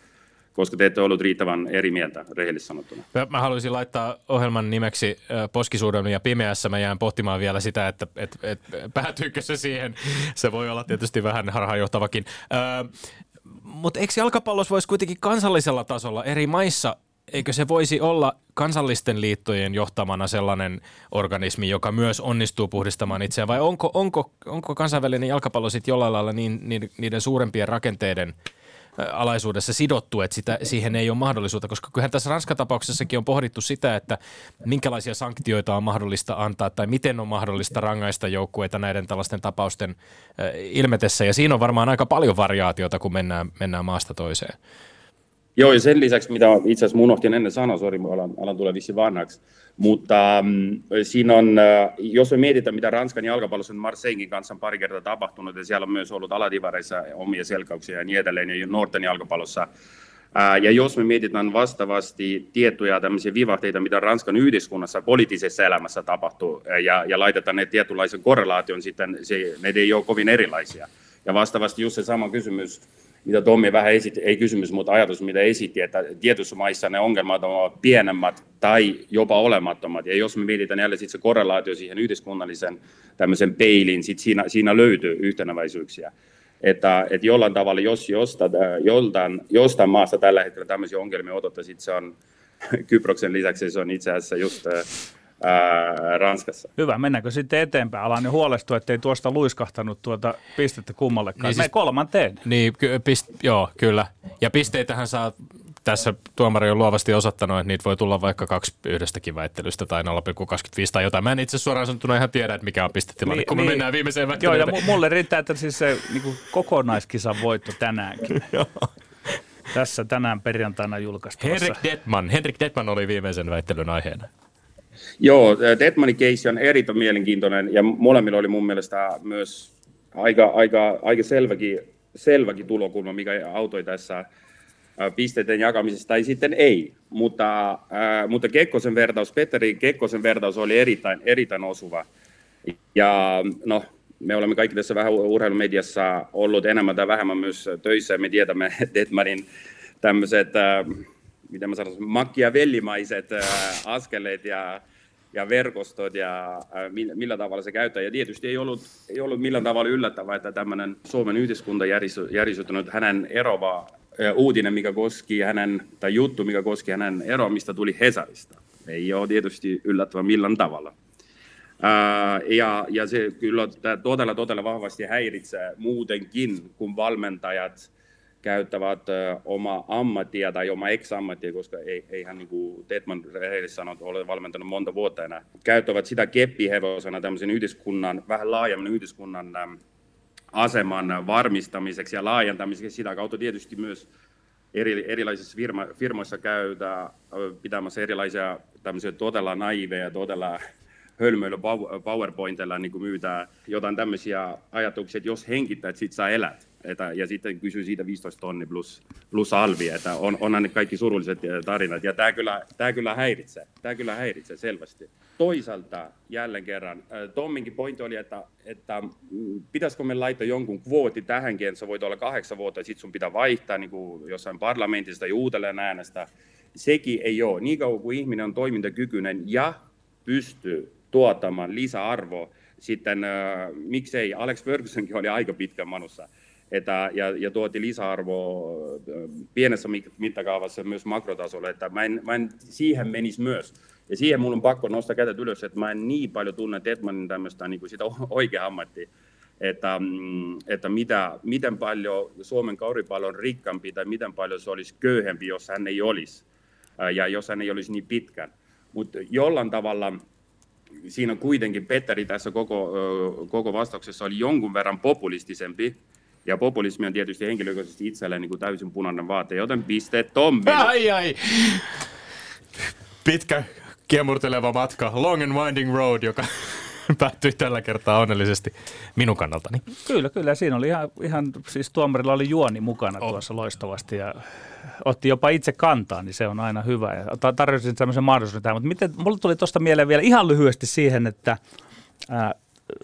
koska te ette ollut riittävän eri mieltä, rehellisesti sanottuna. Mä haluaisin laittaa ohjelman nimeksi Poskisuudelmi ja pimeässä. Mä jään pohtimaan vielä sitä, että et, et, päätyykö se siihen. Se voi olla tietysti vähän harhaanjohtavakin. Öö, mutta eikö jalkapallos voisi kuitenkin kansallisella tasolla eri maissa, eikö se voisi olla kansallisten liittojen johtamana sellainen organismi, joka myös onnistuu puhdistamaan itseään? Vai onko, onko, onko kansainvälinen jalkapallo sitten jollain lailla niin, niin, niiden suurempien rakenteiden alaisuudessa sidottu, että sitä, siihen ei ole mahdollisuutta, koska kyllähän tässä Ranska-tapauksessakin on pohdittu sitä, että minkälaisia sanktioita on mahdollista antaa tai miten on mahdollista rangaista joukkueita näiden tällaisten tapausten ilmetessä, ja siinä on varmaan aika paljon variaatiota, kun mennään, mennään maasta toiseen. Joo, ja sen lisäksi, mitä itse asiassa unohtin ennen sanoa, sori, alan, alan tulla vissiin vanhaksi, mutta mm, siinä on, jos me mietitään, mitä Ranskan jalkapallossa Marseillein kanssa on pari kertaa tapahtunut, ja siellä on myös ollut aladivareissa omia selkauksia ja niin edelleen, ja nuorten jalkapallossa. Ää, ja jos me mietitään vastaavasti tiettyjä tämmöisiä vivahteita, mitä Ranskan yhdiskunnassa, poliittisessa elämässä tapahtuu, ja, ja laitetaan ne tietynlaisen korrelaation, sitten se, ne ei ole kovin erilaisia. Ja vastaavasti just se sama kysymys, mitä Tommi vähän esitti, ei kysymys, mutta ajatus, mitä esitti, että tietyissä maissa ne ongelmat ovat pienemmät tai jopa olemattomat. Ja jos me mietitään jälleen sitten se korrelaatio siihen yhdiskunnallisen tämmöisen peiliin, sitten siinä, siinä löytyy yhtenäväisyyksiä. Että, että jollain tavalla, jos jostain, joltain, jostain maasta tällä hetkellä tämmöisiä ongelmia otettaisiin, se on Kyproksen lisäksi, se on itse asiassa just Ää, Ranskassa. Hyvä, mennäänkö sitten eteenpäin? Alan jo huolestua, ettei tuosta luiskahtanut tuota pistettä kummallekaan. Niin siis, me kolmanteen. Niin, ky- pist- joo, kyllä. Ja pisteitähän saa, tässä tuomari on luovasti osoittanut, että niitä voi tulla vaikka kaksi yhdestäkin väittelystä tai nolla pilkku kaksikymmentäviisi tai jotain. Mä en itse suoraan sanottuna ihan tiedä, että mikä on pistetilanne, niin, kun me niin, mennään viimeiseen väittelyyn. Joo, ja mulle riittää, että siis se niin kuin kokonaiskisan voitto tänäänkin. Joo. Tässä tänään perjantaina julkaistavassa. Henrik Dettmann. Henrik Dettmann oli viimeisen väittelyn aiheena. Joo, Dettmannin keissi on erittäin mielenkiintoinen ja molemmilla oli mun mielestä myös aika, aika, aika selväkin, selväkin tulokulma, mikä autoi tässä pisteiden jakamisessa tai sitten ei. Mutta, äh, mutta Kekkosen vertaus, Petteri Kekkosen vertaus oli erittäin, erittäin osuva. Ja no, me olemme kaikki tässä vähän urheilumediassa ollut enemmän tai vähemmän myös töissä ja me tiedämme Dettmannin tämmöiset Äh, mitä mä sanoisin, makiavellimaiset askeleet ja, ja verkostot ja millä tavalla se käyttää. Ja tietysti ei ollut, ei ollut millään tavalla yllättävää, että tämmöinen Suomen yhdiskunta järjestettynyt hänen erova uutinen, mikä koski hänen, tai juttu, mikä koski hänen eroamista, tuli Hesarista. Ei ole tietysti yllättävää millään tavalla. Ja, ja se kyllä todella, todella vahvasti häiritsee muutenkin, kun valmentajat käyttävät oma ammattia tai oma ex-ammattia, koska ei, eihän niin kuin Dettmann rehellisesti sanoi, ole valmentanut monta vuotta enää, käyttävät sitä keppihevosena tämmöisen yhdiskunnan, vähän laajemmin yhdiskunnan aseman varmistamiseksi ja laajentamiseksi. Sitä kautta tietysti myös eri, erilaisissa firma, firmoissa käytä pitämässä erilaisia tämmöisiä todella naiveja, todella hölmöillä PowerPointilla niin kuin myytää jotain tämmöisiä ajatuksia, että jos henkittää, että sit sä elät. Että, ja sitten kysyy siitä viisitoista tonnia plus, plus alvi, että on, onhan ne kaikki surulliset tarinat, ja tämä kyllä, tämä kyllä häiritsee, tämä kyllä häiritsee selvästi. Toisaalta jälleen kerran, Tomminkin pointti oli, että, että pitäisikö me laittaa jonkun kvooti tähänkin, että sä voit olla kahdeksan vuotta, ja sitten sun pitää vaihtaa niin kuin jossain parlamentista ja uudelleen äänestä. Sekin ei ole, niin kauan kuin ihminen on toimintakykyinen ja pystyy tuottamaan lisäarvoa, sitten äh, miksei, Alex Fergusonkin oli aika pitkä manussa. Että, ja, ja tuoti lisäarvoa pienessä mittakaavassa myös makrotasolla, että mä en, mä en siihen menisi myös. Ja siihen mulla on pakko nostaa kädet ylös, että mä en niin paljon tunne Dettmannin tämmöistä niin kuin sitä oikea ammattia, että, että mitä, miten paljon Suomen kauripallo on rikkampi tai miten paljon se olisi köyhempi, jos hän ei olisi ja jos hän ei olisi niin pitkän. Mutta jollain tavalla siinä kuitenkin Petteri tässä koko, koko vastauksessa oli jonkun verran populistisempi. Ja populismi on tietysti henkilökohtaisesti itselleen niin kuin täysin punainen vaate, joten pisteet Tommille. Ai ai! Pitkä kiemurteleva matka, long and winding road, joka päättyi tällä kertaa onnellisesti minun kannaltani. Kyllä, kyllä. Siinä oli ihan, ihan siis tuomarilla oli juoni mukana oh. tuossa loistavasti ja otti jopa itse kantaa, niin se on aina hyvä. Ja tarjosin tämmöisen mahdollisuuden tähän, mutta miten, mulle tuli tuosta mieleen vielä ihan lyhyesti siihen, että ää,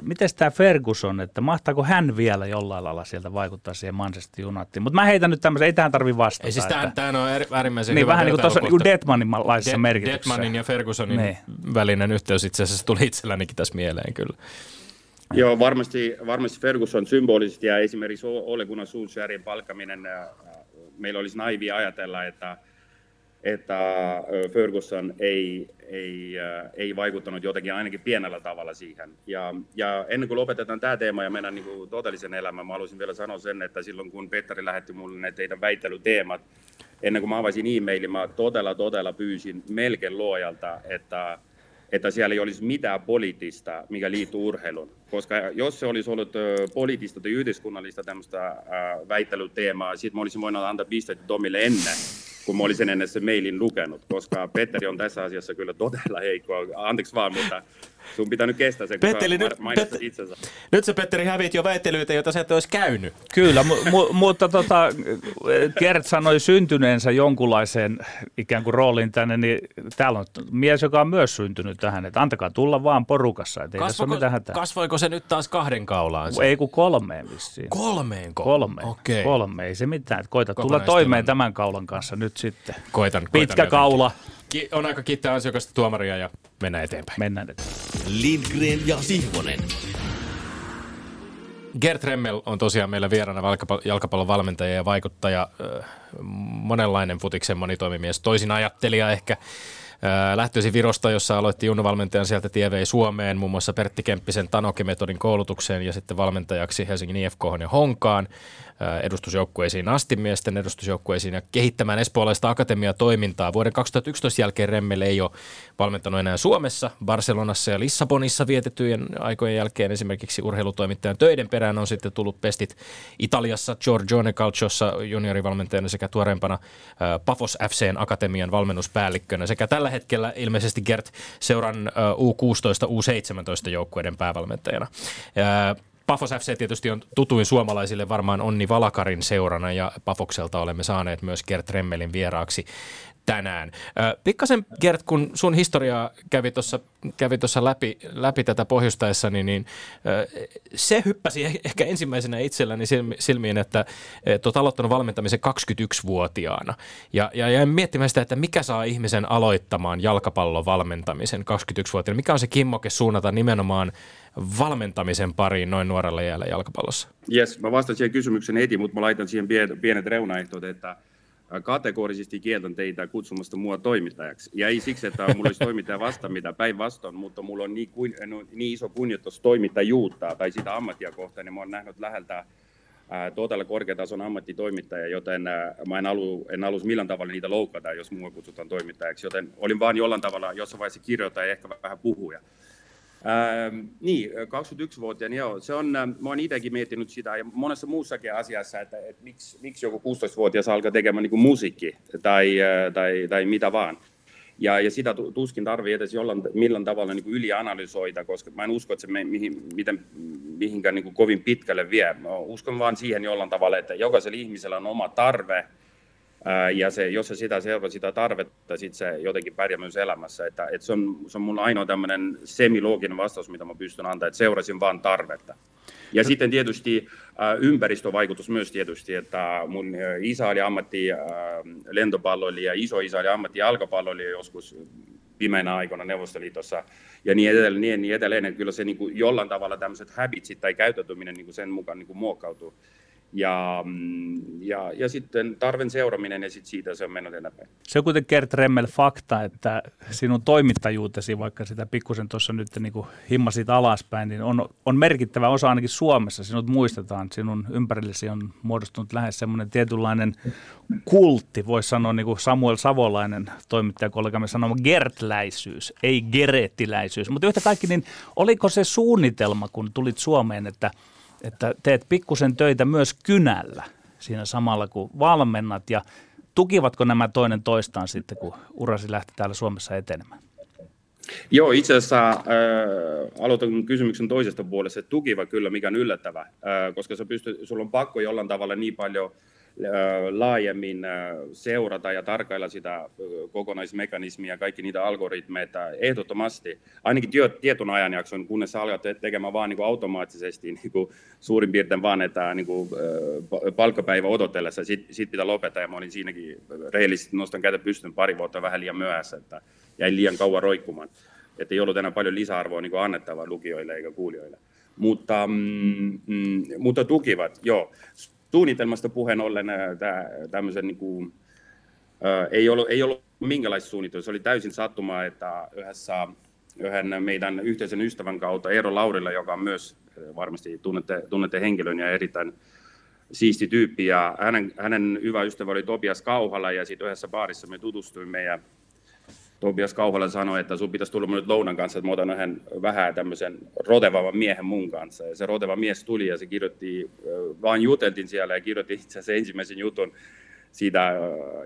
miten tämä Ferguson, että mahtaako hän vielä jollain lailla sieltä vaikuttaa siihen Manchester Unitediin? Mutta mä heitän nyt tämmöisen, ei tähän tarvitse vastata. Ei siis tähän, että, tähän on äärimmäisen niin, hyvä. Vähän niin kuin tuossa niin Dettmannilaisessa De- merkityksessä. Dettmannin ja Fergusonin ne. välinen yhteys itse asiassa tuli itsellänikin tässä mieleen kyllä. Joo, varmasti, varmasti Ferguson symbolisesti ja esimerkiksi Ole Gunnar Solskjaerin palkkaminen, meillä olisi naivia ajatella, että että Ferguson ei, ei, ei vaikuttanut jotenkin ainakin pienellä tavalla siihen. Ja, ja ennen kuin lopetetaan tämä teema ja mennään niin kuin totellisen elämään, mä haluaisin vielä sanoa sen, että silloin kun Petteri lähetti mulle ne teidän väittelyteemat, ennen kuin mä avasin e-mailin, mä todella, todella pyysin melkein luojalta, että, että siellä ei olisi mitään poliittista, mikä liittyy urheiluun. Koska jos se olisi ollut poliittista tai yhteiskunnallista tämmöistä väittelyteemaa, sitten mä olisin voinut antaa pisteitä Tomille ennen. Kun mä olisin ennen sen mailin lukenut, koska Petteri on tässä asiassa kyllä todella heikkoa. Anteeksi vaan, mutta sun pitää nyt kestää sen, kun Petteri, sä mainitsit Pet- itsensä. Nyt sä, Petteri, hävit jo väittelyitä, joita sä et olisi käynyt. Kyllä, mu- mu- mutta tota, Gert sanoi syntyneensä jonkunlaiseen ikään kuin rooliin tänne, niin täällä on mies, joka on myös syntynyt tähän, että antakaa tulla vaan porukassa. Ettei kasvoiko, kasvoiko se nyt taas kahden kaulaan? Se? Ei kun kolmeen vissiin. Kolmeen? Kolmeen, okay. Kolme, ei se mitään. Että koita tulla toimeen tämän kaulan kanssa nyt sitten. Koitan, koitan pitkä jotenkin. Kaula. Ki- on aika kiittää ansiokasta tuomaria ja mennään eteenpäin. Mennään eteenpäin. Lindgren ja Sihvonen. Gert Remmel on tosiaan meillä vieraana jalkapallon valmentaja ja vaikuttaja, monenlainen futiksen monitoimimies, toisin ajattelija ehkä. Lähtöisin Virosta, jossa aloitti junnuvalmentajan, sieltä tie vei Suomeen, muun muassa Pertti Kemppisen Tanoki-metodin koulutukseen ja sitten valmentajaksi Helsingin I F K:hon ja Honkaan, edustusjoukkueisiin asti, miesten edustusjoukkueisiin ja kehittämään espoolaista akatemiatoimintaa. Vuoden kaksituhattayksitoista jälkeen Remmel ei ole valmentanut enää Suomessa, Barcelonassa ja Lissabonissa vietettyjen aikojen jälkeen esimerkiksi urheilutoimittajan töiden perään on sitten tullut pestit Italiassa, Giorgione Calciossa juniorivalmentajana sekä tuoreempana Pafos F C:n akatemian valmennuspäällikkönä sekä tällä hetkellä ilmeisesti Gert seuran U kuusitoista U seitsemäntoista joukkueiden päävalmentajana. Pafos F C tietysti on tutuin suomalaisille varmaan Onni Valakarin seurana ja Pafokselta olemme saaneet myös Gert Remmelin vieraaksi tänään. Pikkasen Gert, kun sun historiaa kävi tuossa kävi tuossa läpi, läpi tätä pohjustaessani, niin se hyppäsi ehkä ensimmäisenä itselläni silmiin, että olet aloittanut valmentamisen kaksikymmentäyksivuotiaana. Ja, ja jäin miettimään sitä, että mikä saa ihmisen aloittamaan jalkapallon valmentamisen kaksikymmentäyksivuotiaana. Mikä on se kimmoke suunnata nimenomaan valmentamisen pariin noin nuorella iällä jalkapallossa? Jes, mä vastaan siihen kysymykseen heti, mutta mä laitan siihen pienet reunaehtot, että kategorisesti kieltän teitä kutsumasta mua toimittajaksi. Ja ei siksi, että mulla olisi toimittaja vasta mitä päinvastoin, mutta mulla on niin, kuin, niin iso kunnioitus toimittajuutta tai sitä ammattia kohtaan, niin mä oon nähnyt läheltä ää, todella korkeatason ammattitoimittaja, joten ää, mä en, alu, en alus millään tavalla niitä loukata, jos mua kutsutaan toimittajaksi. Joten olin vaan jollain tavalla jossain vaiheessa kirjoittaja ja ehkä vähän puhuja. Ähm, niin, kaksikymmentäyksivuotiaana, joo. Se on, mä oon itsekin miettinyt sitä ja monessa muussakin asiassa, että, että miksi, miksi joku kuusitoistavuotias alkaa tekemään niin kuin musiikki tai, tai, tai mitä vaan. Ja, ja sitä tuskin tarvii edes jollain, millään tavalla niin kuin ylianalysoida, koska mä en usko, että se me, mihin, miten, mihinkään niin kuin kovin pitkälle vie. Mä uskon vaan siihen jollain tavalla, että jokaisella ihmisellä on oma tarve. Ja se, jos se sitä seuraa sitä tarvetta, sitten se jotenkin pärjää myös elämässä. Että, että se on, se on mun ainoa tämmöinen semilooginen vastaus, mitä mä pystyn antamaan, että seurasin vaan tarvetta. Ja no. Sitten tietysti ympäristövaikutus myös tietysti, että mun isä oli ammatti lentopalloilija, iso isä oli ammatti jalkapalloilija joskus pimeänä aikana Neuvostoliitossa ja niin edelleen. Niin, niin edelleen. Kyllä se niin kuin jollain tavalla tämmöiset habitsit tai käyttäytyminen niin kuin sen mukaan niin kuin muokkautuu. Ja, ja, ja sitten tarven seuraaminen ja sitten siitä se on mennyt eteenpäin. Se on kuitenkin Gert Remmel fakta, että sinun toimittajuutesi, vaikka sitä pikkusen tuossa nyt niin kuin himmasit alaspäin, niin on, on merkittävä osa ainakin Suomessa. Sinut muistetaan, sinun ympärillesi on muodostunut lähes semmoinen tietynlainen kultti, voisi sanoa niin kuin Samuel Savolainen toimittajakollegamme sanoo, gertläisyys, ei geretiläisyys. Mutta yhtä kaikki, niin oliko se suunnitelma, kun tulit Suomeen, että että teet pikkusen töitä myös kynällä siinä samalla, kun valmennat, ja tukivatko nämä toinen toistaan sitten, kun urasi lähti täällä Suomessa etenemään? Joo, itse asiassa äh, aloitan kysymyksen toisesta puolesta, että tukiva kyllä, mikä on yllättävä, äh, koska sä pystyt, sulla on pakko jollain tavalla niin paljon äh, laajemmin äh, seurata ja tarkkailla sitä äh, kokonaismekanismia ja kaikki niitä algoritmeita ehdottomasti, ainakin työ, tietyn ajanjakson, kunnes sä alat tekemään vaan niin kuin automaattisesti niin kuin suurin piirtein vaan, että niin kuin, äh, palkkapäivä odotellessa, sit, sit pitää lopettaa, ja mä olin siinäkin rehellisesti nostan kätä pystyn pari vuotta vähän liian myöhässä, että jäi liian kauan roikkumaan, että ei ollut enää paljon lisäarvoa niin kuin annettavaa lukijoille eikä kuulijoille, mutta, mm, mm, mutta tukivat, joo. Suunnitelmasta puheen ollen tämmöisen, niin kuin, ä, ei, ollut, ei ollut minkälaista suunnitelmaa, se oli täysin sattumaa, että yhdessä, yhden meidän yhteisen ystävän kautta, Eero Laurilla, joka on myös varmasti tunnette, tunnette henkilön ja erittäin siisti tyyppi, ja hänen, hänen hyvä ystävä oli Tobias Kauhala, ja sitten yhdessä baarissa me tutustuimme, ja Tobias Kauhala sanoi, että sun pitäisi tulla nyt lounan kanssa, että mä otan yhden vähän tämmöisen rotevavan miehen mun kanssa. Ja se roteva mies tuli ja se kirjoitti, vaan juteltiin siellä ja kirjoitti itse asiassa ensimmäisen jutun siitä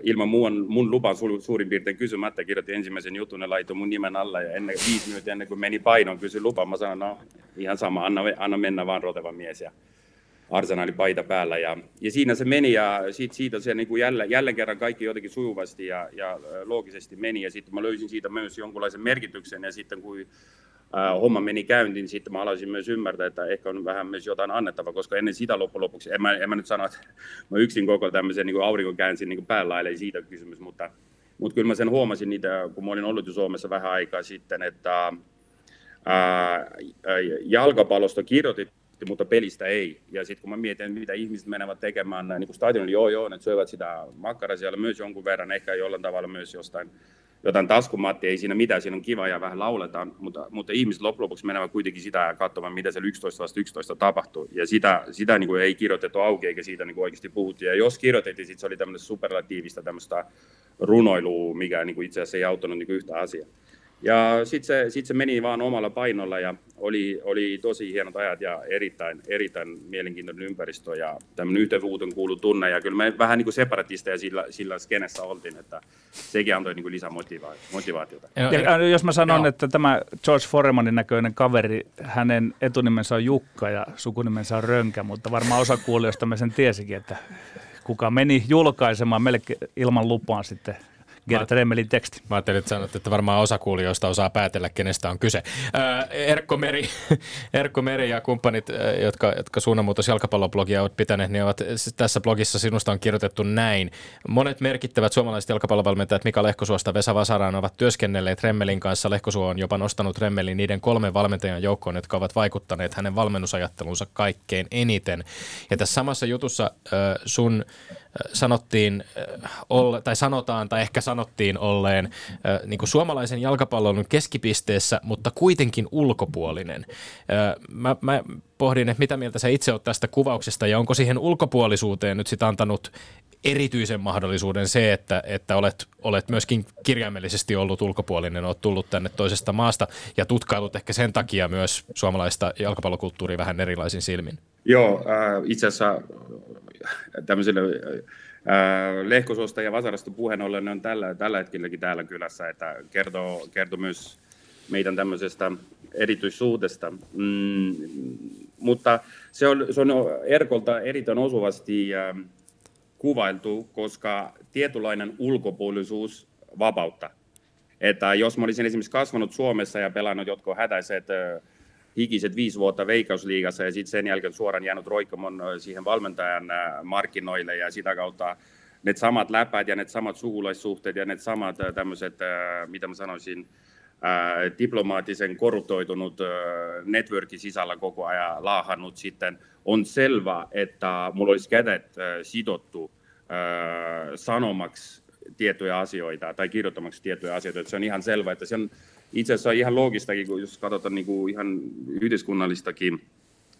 ilman mun, mun lupan suurin piirtein kysymättä. Kirjoitti ensimmäisen jutun ja laitoi mun nimen alla ja ennen, viisi minuuttia ennen kuin meni painoon kysyi lupa. Mä sanoin, no ihan sama, anna, anna mennä vaan roteva mies. Ja Arsenalin paita päällä ja, ja siinä se meni ja siitä, siitä se niin kuin jälleen, jälleen kerran kaikki jotenkin sujuvasti ja, ja loogisesti meni ja sitten mä löysin siitä myös jonkunlaisen merkityksen ja sitten kun äh, homma meni käyntiin, sitten mä aloisin myös ymmärtää, että ehkä on vähän myös jotain annettavaa, koska ennen sitä loppujen lopuksi, en mä, en mä nyt sano, että mä yksin koko tämmöisen niin kuin aurinko käänsin niin kuin päällä, eli siitä kysymys, mutta, mutta kyllä mä sen huomasin niitä, kun mä olin ollut jo Suomessa vähän aikaa sitten, että äh, jalkapallosta kirjoitettiin, mutta pelistä ei. Ja sitten kun mä mietin, mitä ihmiset menevät tekemään, niin kuin stadionilla, joo joo, ne syövät sitä makkaraa siellä myös jonkun verran, ehkä jollain tavalla myös jostain, jotain taskumattia, ei siinä mitään, siinä on kiva ja vähän lauletaan, mutta, mutta ihmiset loppujen lopuksi menevät kuitenkin sitä katsomaan, mitä siellä yksitoista vastaan yksitoista tapahtuu. Ja sitä, sitä niin kuin ei kirjoitettu auki, eikä siitä niin kuin oikeasti puhuttiin. Ja jos kirjoitettiin, sitten se oli tämmöistä superlatiivista tämmöistä runoilua, mikä niin kuin itse asiassa ei auttanut niin kuin yhtä asiaa. Ja sitten se, sit se meni vaan omalla painolla ja oli, oli tosi hienot ajat ja erittäin, erittäin mielenkiintoinen ympäristö ja tämmöinen yhteenvuuteen kuulu tunne. Ja kyllä me vähän niin kuin separatisteja sillä, sillä skenessä oltiin, että sekin antoi niin kuin lisää motiva- motivaatiota. Ja, jos mä sanon, joo, että tämä George Foremanin näköinen kaveri, hänen etunimensä on Jukka ja sukunimensä on Rönkä, mutta varmaan osa kuulijoista me sen tiesikin, että kuka meni julkaisemaan melkein ilman lupaan sitten Gert Remmelin teksti. Mä ajattelin, että sanot, että varmaan osa kuulijoista osaa päätellä, kenestä on kyse. Ää, Erkko, Meri, Erkko Meri ja kumppanit, ää, jotka, jotka suunnanmuutos jalkapalloblogia ovat pitäneet, niin ovat, tässä blogissa sinusta on kirjoitettu näin. Monet merkittävät suomalaiset jalkapallovalmentajat Mika Lehkosuosta Vesa Vasaraan ovat työskennelleet Remmelin kanssa. Lehkosuo on jopa nostanut Remmelin niiden kolmen valmentajan joukkoon, jotka ovat vaikuttaneet hänen valmennusajattelunsa kaikkein eniten. Ja tässä samassa jutussa ää, sun sanottiin, tai sanotaan, tai ehkä sanottiin olleen niin kuin suomalaisen jalkapallon keskipisteessä, mutta kuitenkin ulkopuolinen. Mä, mä pohdin, että mitä mieltä sä itse oot tästä kuvauksesta, ja onko siihen ulkopuolisuuteen nyt sit antanut erityisen mahdollisuuden se, että, että olet, olet myöskin kirjaimellisesti ollut ulkopuolinen, olet tullut tänne toisesta maasta, ja tutkailut ehkä sen takia myös suomalaista jalkapallokulttuuria vähän erilaisin silmin. Joo, äh, itse asiassa tämmöiselle äh, Lehkosuosta ja Vasarasta puheen ollen on tällä, tällä hetkelläkin täällä kylässä, että kertoo, kertoo myös meidän tämmöisestä erityissuudesta, mm, mutta se on, se on Erkolta erittäin osuvasti äh, kuvailtu, koska tietynlainen ulkopuolisuus vapauttaa. Että jos mä olisin esimerkiksi kasvanut Suomessa ja pelannut jotkut hätäiset äh, hikiset viisi vuotta Veikkausliigassa ja sitten sen jälkeen suoraan jäänyt roikkamon siihen valmentajan markkinoille ja sitä kautta ne samat läpät ja ne samat sukulaissuhteet ja ne samat tämmöiset, mitä mä sanoisin, Äh, diplomaattisen korruptoitunut äh, networkin sisällä koko ajan laahannut, sitten on selvä, että mulla olisi kädet äh, sidottu äh, sanomaksi tiettyjä asioita tai kirjoittamaksi tiettyjä asioita. Että se on ihan selvä, että se on itse asiassa ihan loogistakin, kun jos katsotaan niin kuin ihan yhteiskunnallistakin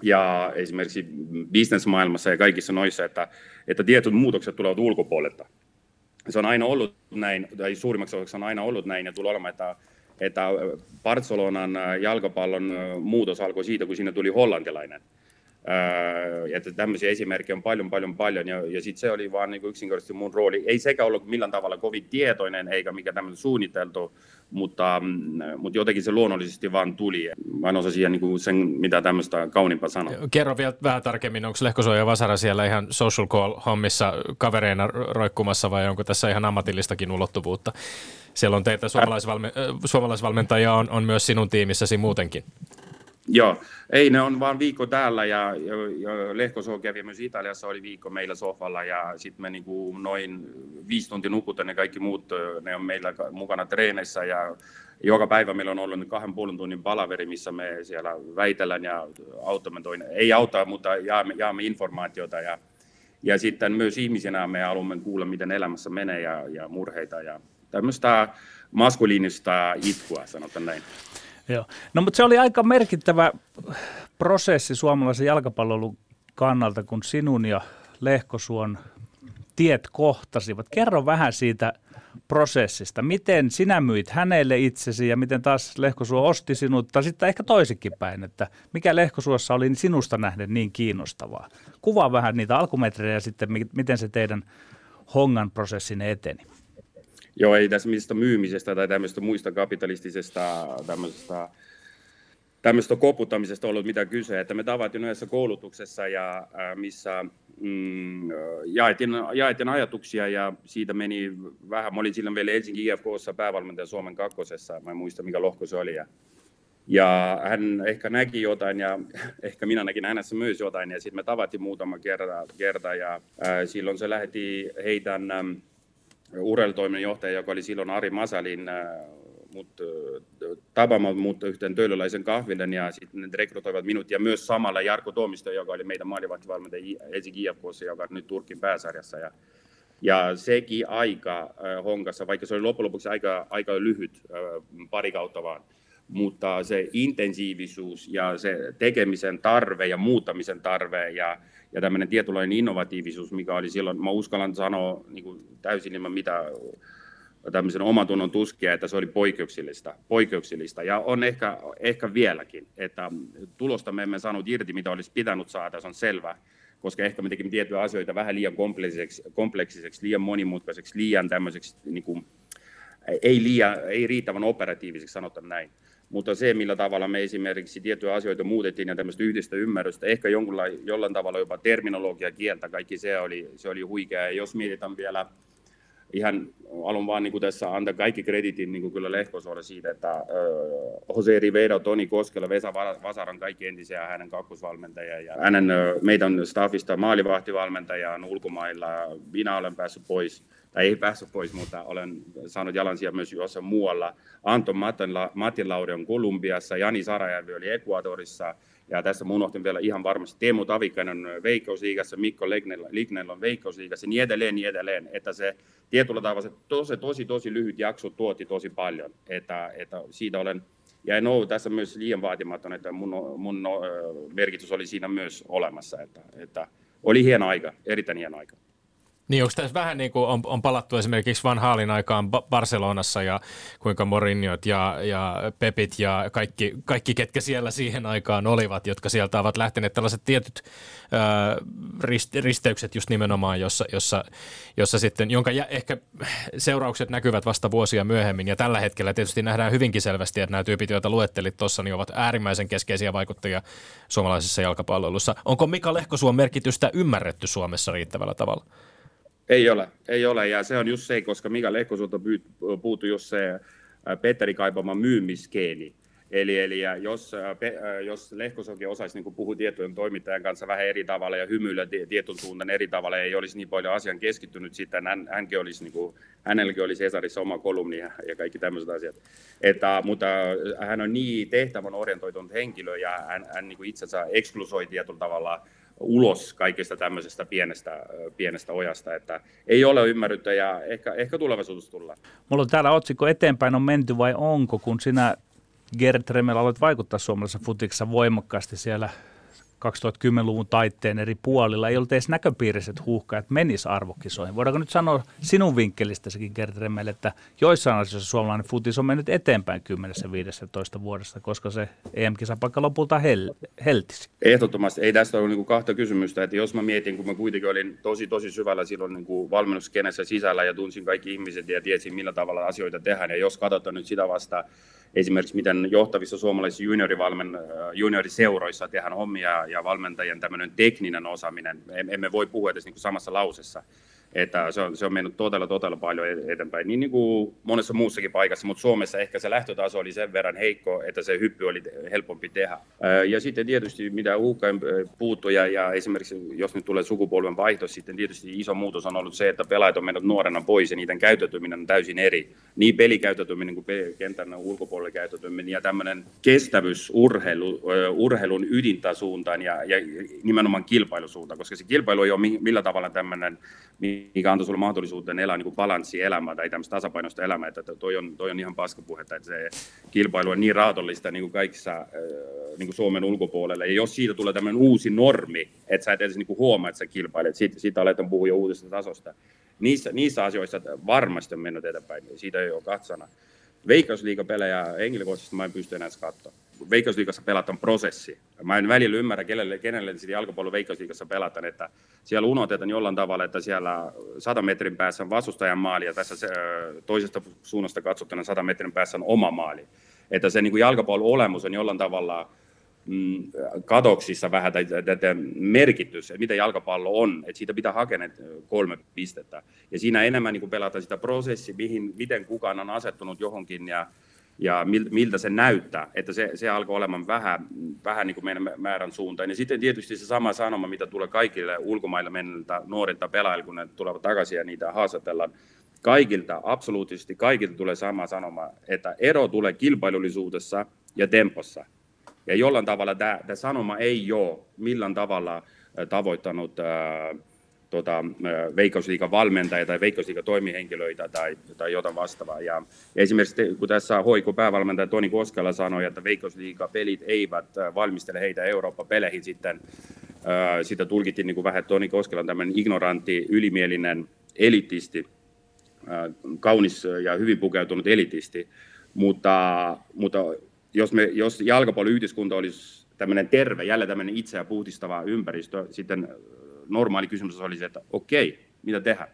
ja esimerkiksi businessmaailmassa ja kaikissa noissa, että, että tietyt muutokset tulevat ulkopuolelta. Se on aina ollut näin, tai suurimmaksi osaksi on aina ollut näin ja tulee olemaan, että että Barcelonan jalkapallon muutos alkoi siitä, kun siinä tuli hollantilainen. Että tämmöisiä esimerkkejä on paljon, paljon, paljon. Ja, ja sitten se oli vaan niin kuin yksinkertaisesti mun rooli. Ei sekä ollut millään tavalla kovin tietoinen, eikä mikä tämmöinen suunniteltu, mutta, mutta jotenkin se luonnollisesti vaan tuli. Mä en osaa siihen niin kuin sen, mitä tämmöistä kauniimpaa sanoa. Kerro vielä vähän tarkemmin, onko Lehkosuo ja Vasara siellä ihan social call-hommissa kavereina roikkumassa vai onko tässä ihan ammatillistakin ulottuvuutta? Siellä on teitä suomalaisvalme- suomalaisvalmentajia, on, on myös sinun tiimissäsi muutenkin. Joo, ei, ne on vaan viikko täällä ja, ja, ja Lehkosuo kävi myös Italiassa, oli viikko meillä sohvalla ja sitten me niinku noin viisi tuntia nukutaan ne kaikki muut, ne on meillä mukana treeneissä ja joka päivä meillä on ollut kahden puolen tunnin palaveri, missä me siellä väitellään ja auttamme toinen, ei auta, mutta jaamme, jaamme informaatiota ja, ja sitten myös ihmisenä me haluamme kuulla, miten elämässä menee ja, ja murheita ja tämmöistä maskuliinista itkua, sanotaan näin. Joo. No mutta se oli aika merkittävä prosessi suomalaisen jalkapallon kannalta, kun sinun ja Lehkosuon tiet kohtasivat. Kerro vähän siitä prosessista. Miten sinä myit hänelle itsesi ja miten taas Lehkosuo osti sinut, tai sitten ehkä toisikin päin, että mikä Lehkosuossa oli sinusta nähden niin kiinnostavaa. Kuvaa vähän niitä alkumetrejä ja sitten miten se teidän hongan prosessin eteni. Joo, ei tässä mistä myymisestä tai tämmöistä muista kapitalistisesta tämmöistä, tämmöistä koputtamisesta ollut mitään kyse. Että me tavattiin yhdessä koulutuksessa, ja, missä mm, jaettiin, jaettiin ajatuksia ja siitä meni vähän. Mä olin silloin vielä Helsingin I F K:ssa päävalmentaja Suomen kakkosessa, mä en muista mikä lohko se oli. Ja, ja hän ehkä näki jotain ja ehkä minä näkin hänessä myös jotain ja sitten me tavattiin muutama kerta, kerta ja äh, silloin se lähti heidän... Ähm, urheilutoiminnan johtaja, joka oli silloin Ari Masalin, mut, tapaamaan mut yhteen töölöläisen kahvilen ja sitten ne rekrytoivat minut ja myös samalla Jarkko Tuomisto, joka oli meidän maalivahtivalmentaja Helsingin I F K:ssa, joka on nyt Turkin pääsarjassa. Ja, ja sekin aika honkassa, vaikka se oli loppujen lopuksi aika, aika lyhyt, pari kautta vaan, mutta se intensiivisuus ja se tekemisen tarve ja muuttamisen tarve ja, ja tämmöinen tietynlainen innovatiivisuus, mikä oli silloin, mä uskallan sanoa niin kuin täysin ilman mitä tämmöisen omatunnon tuskia, että se oli poikkeuksellista, poikkeuksellista. Ja on ehkä, ehkä vieläkin, että tulosta me emme saanut irti, mitä olisi pitänyt saada, se on selvä, koska ehkä me tekimme tiettyjä asioita vähän liian kompleksiseksi, kompleksiseksi liian monimutkaiseksi, liian tämmöiseksi, niin kuin, ei, liian, ei riittävän operatiiviseksi, sanotaan näin. Mutta se, millä tavalla me esimerkiksi tiettyjä asioita muutettiin ja tämmöistä yhdestä ymmärrystä, ehkä jonkunla- jollain tavalla jopa terminologia, kieltä, kaikki se oli, se oli huikea. Ja jos mietitään vielä, ihan haluan vaan niin kuin tässä antaa kaikki kreditin niin kuin kyllä Lehkosuolle siitä, että äh, Jose Rivera, Toni Koskela, Vesa Vasaran, kaikki entisiä hänen kakkosvalmentajia ja hänen, meidän staffista maalivahtivalmentajaan ulkomailla, minä olen päässyt pois. Tai ei päässyt pois, mutta olen saanut jalansijaa myös jossain muualla. Anton Matin Lauri on Kolumbiassa, Jani Sarajärvi oli Ecuadorissa, ja tässä mä unohtin vielä ihan varmasti Teemu Tavikainen on Veikkausliigassa, Mikko Lignell on Veikkausliigassa, niin edelleen, niin edelleen. Että se tietyllä tavalla se tosi, tosi, tosi lyhyt jakso tuotti tosi paljon, että, että siitä olen... Ja en ole tässä myös liian vaatimaton, että mun, mun merkitys oli siinä myös olemassa, että, että oli hieno aika, erittäin hieno aika. Niin onko tässä vähän niin kuin on, on palattu esimerkiksi Van Haalin aikaan ba- Barcelonassa ja kuinka Mourinhot ja, ja Pepit ja kaikki, kaikki, ketkä siellä siihen aikaan olivat, jotka sieltä ovat lähteneet tällaiset tietyt ää, rist- risteykset just nimenomaan, jossa, jossa, jossa sitten, jonka jä, ehkä seuraukset näkyvät vasta vuosia myöhemmin ja tällä hetkellä tietysti nähdään hyvinkin selvästi, että nämä tyypit, joita luettelit tuossa, niin ovat äärimmäisen keskeisiä vaikuttajia suomalaisessa jalkapalloilussa. Onko Mika Lehkosuon merkitystä ymmärretty Suomessa riittävällä tavalla? Ei ole, ei ole, ja se on just se, koska Mika Lehkosuolta puuttui just se Petteri kaipaama myymiskeeni, Eli, eli jos, jos Lehkosuokin osaisi niin puhua tietojen toimittajan kanssa vähän eri tavalla ja hymyillä tietyn suuntaan eri tavalla, ei olisi niin paljon asian keskittynyt sitten, hänkin olisi, niin kuin, hänelläkin olisi Hesarissa oma kolumni ja, ja kaikki tämmöiset asiat. Että, mutta hän on niin tehtävän orientoitunut henkilö ja hän, hän niin itsensä eksklusoi tietyllä tavalla ulos kaikesta tämmöisestä pienestä, pienestä ojasta, että ei ole ymmärryttä ja ehkä, ehkä tulevaisuudessa tullaan. Mulla on täällä otsikko eteenpäin on menty vai onko, kun sinä Gert Remmel aloit vaikuttaa suomalaisessa futiksessa voimakkaasti siellä kaksituhattakymmenluvun taitteen eri puolilla. Ei ollut edes näköpiirissä, että huuhkajat menis arvokisoihin. Voidaanko nyt sanoa sinun vinkkelistäsikin, Gert Remmel, että joissain asioissa suomalainen futis on mennyt eteenpäin kymmenestä viiteentoista vuodessa, koska se E M-kisapaikka lopulta hel- heltisi? Ehdottomasti. Ei tästä ole niin kuin kahta kysymystä. Että jos mä mietin, kun mä kuitenkin olin tosi, tosi syvällä silloin niin kuin valmennuskenessä sisällä ja tunsin kaikki ihmiset ja tiesin, millä tavalla asioita tehdään. Ja jos katsotaan nyt sitä vastaan, esimerkiksi miten johtavissa suomalaisissa junioriseuroissa tehdään hommia ja valmentajien tämmöinen tekninen osaaminen. Emme voi puhua edes niin kuin samassa lausessa. Että se, on, se on mennyt todella, todella paljon eteenpäin, niin, niin kuin monessa muussakin paikassa, mutta Suomessa ehkä se lähtötaso oli sen verran heikko, että se hyppy oli helpompi tehdä. Ja sitten tietysti mitä uhkain puuttuja ja esimerkiksi jos nyt tulee sukupolven vaihto, sitten tietysti iso muutos on ollut se, että pelaajat on mennyt nuorena pois ja niiden käytetyminen on täysin eri. Niin pelikäytetyminen kuin kentän ulkopuolella käytetyminen ja tämmöinen kestävyys urheilu, urheilun ydintä suuntaan ja, ja nimenomaan kilpailusuuntaan, koska se kilpailu ei ole millä tavalla tämmöinen, mikä antoi sulle mahdollisuuden elää niin kuin balanssi-elämää tai tämmöistä tasapainoista elämää, että toi on, toi on ihan paskapuhetta, että se kilpailu on niin raatollista niin kuin kaikissa niin kuin Suomen ulkopuolella. Ja jos siitä tulee tämmöinen uusi normi, että sä et edes niin kuin huomaa, että sä kilpailet, siitä, siitä aletaan puhua jo uudesta tasosta. Niissä, niissä asioissa varmasti on mennyt eteenpäin, siitä ei ole katsana. Veikkausliigapelejä henkilökohtaisesti mä en pysty enää katsoa. Veikkausliigassa pelataan prosessi. Mä en välillä ymmärrä, kenelle, kenelle sitä jalkapallon Veikkausliigassa pelataan, että siellä unohdetaan jollain tavalla, että siellä sata metrin päässä on vastustajan maali ja tässä toisesta suunnasta katsottuna sata metrin päässä on oma maali. Että se niin kuin jalkapallon olemus on jollain tavalla mm, kadoksissa vähän tai, tai, tai merkitys, että mitä jalkapallo on, että siitä pitää hakea kolme pistettä. Ja siinä enemmän niin kuin pelataan sitä prosessia, mihin, miten kukaan on asettunut johonkin ja ja miltä se näyttää, että se, se alkoi olemaan vähän, vähän niin kuin meidän määrän suuntaan. Ja sitten tietysti se sama sanoma, mitä tulee kaikille ulkomailla menneiltä nuorilta pelaajilta, kun ne tulevat takaisin ja niitä haastatellaan. Kaikilta, absoluuttisesti kaikilta tulee sama sanoma, että ero tulee kilpailullisuudessa ja tempossa. Ja jollain tavalla tämä, tämä sanoma ei ole millään tavalla tavoittanut ää, Tuota, Veikkausliigan valmentajia tai Veikkausliigan toimihenkilöitä tai, tai jotain vastaavaa. Ja esimerkiksi kun tässä hoiko päävalmentaja Toni Koskela sanoi, että Veikkausliigapelit eivät valmistele heitä Eurooppa-peleihin, sitten äh, sitä tulkittiin niin kuin vähän, että Toni Koskela on tämmöinen ignorantti, ylimielinen elitisti, äh, kaunis ja hyvin pukeutunut elitisti, mutta, mutta jos, me, jos jalkapalloyhdiskunta olisi tämmöinen terve, jälleen tämmöinen itseä puhdistava ympäristö, sitten normaali kysymys oli se, että okei, mitä tehdä?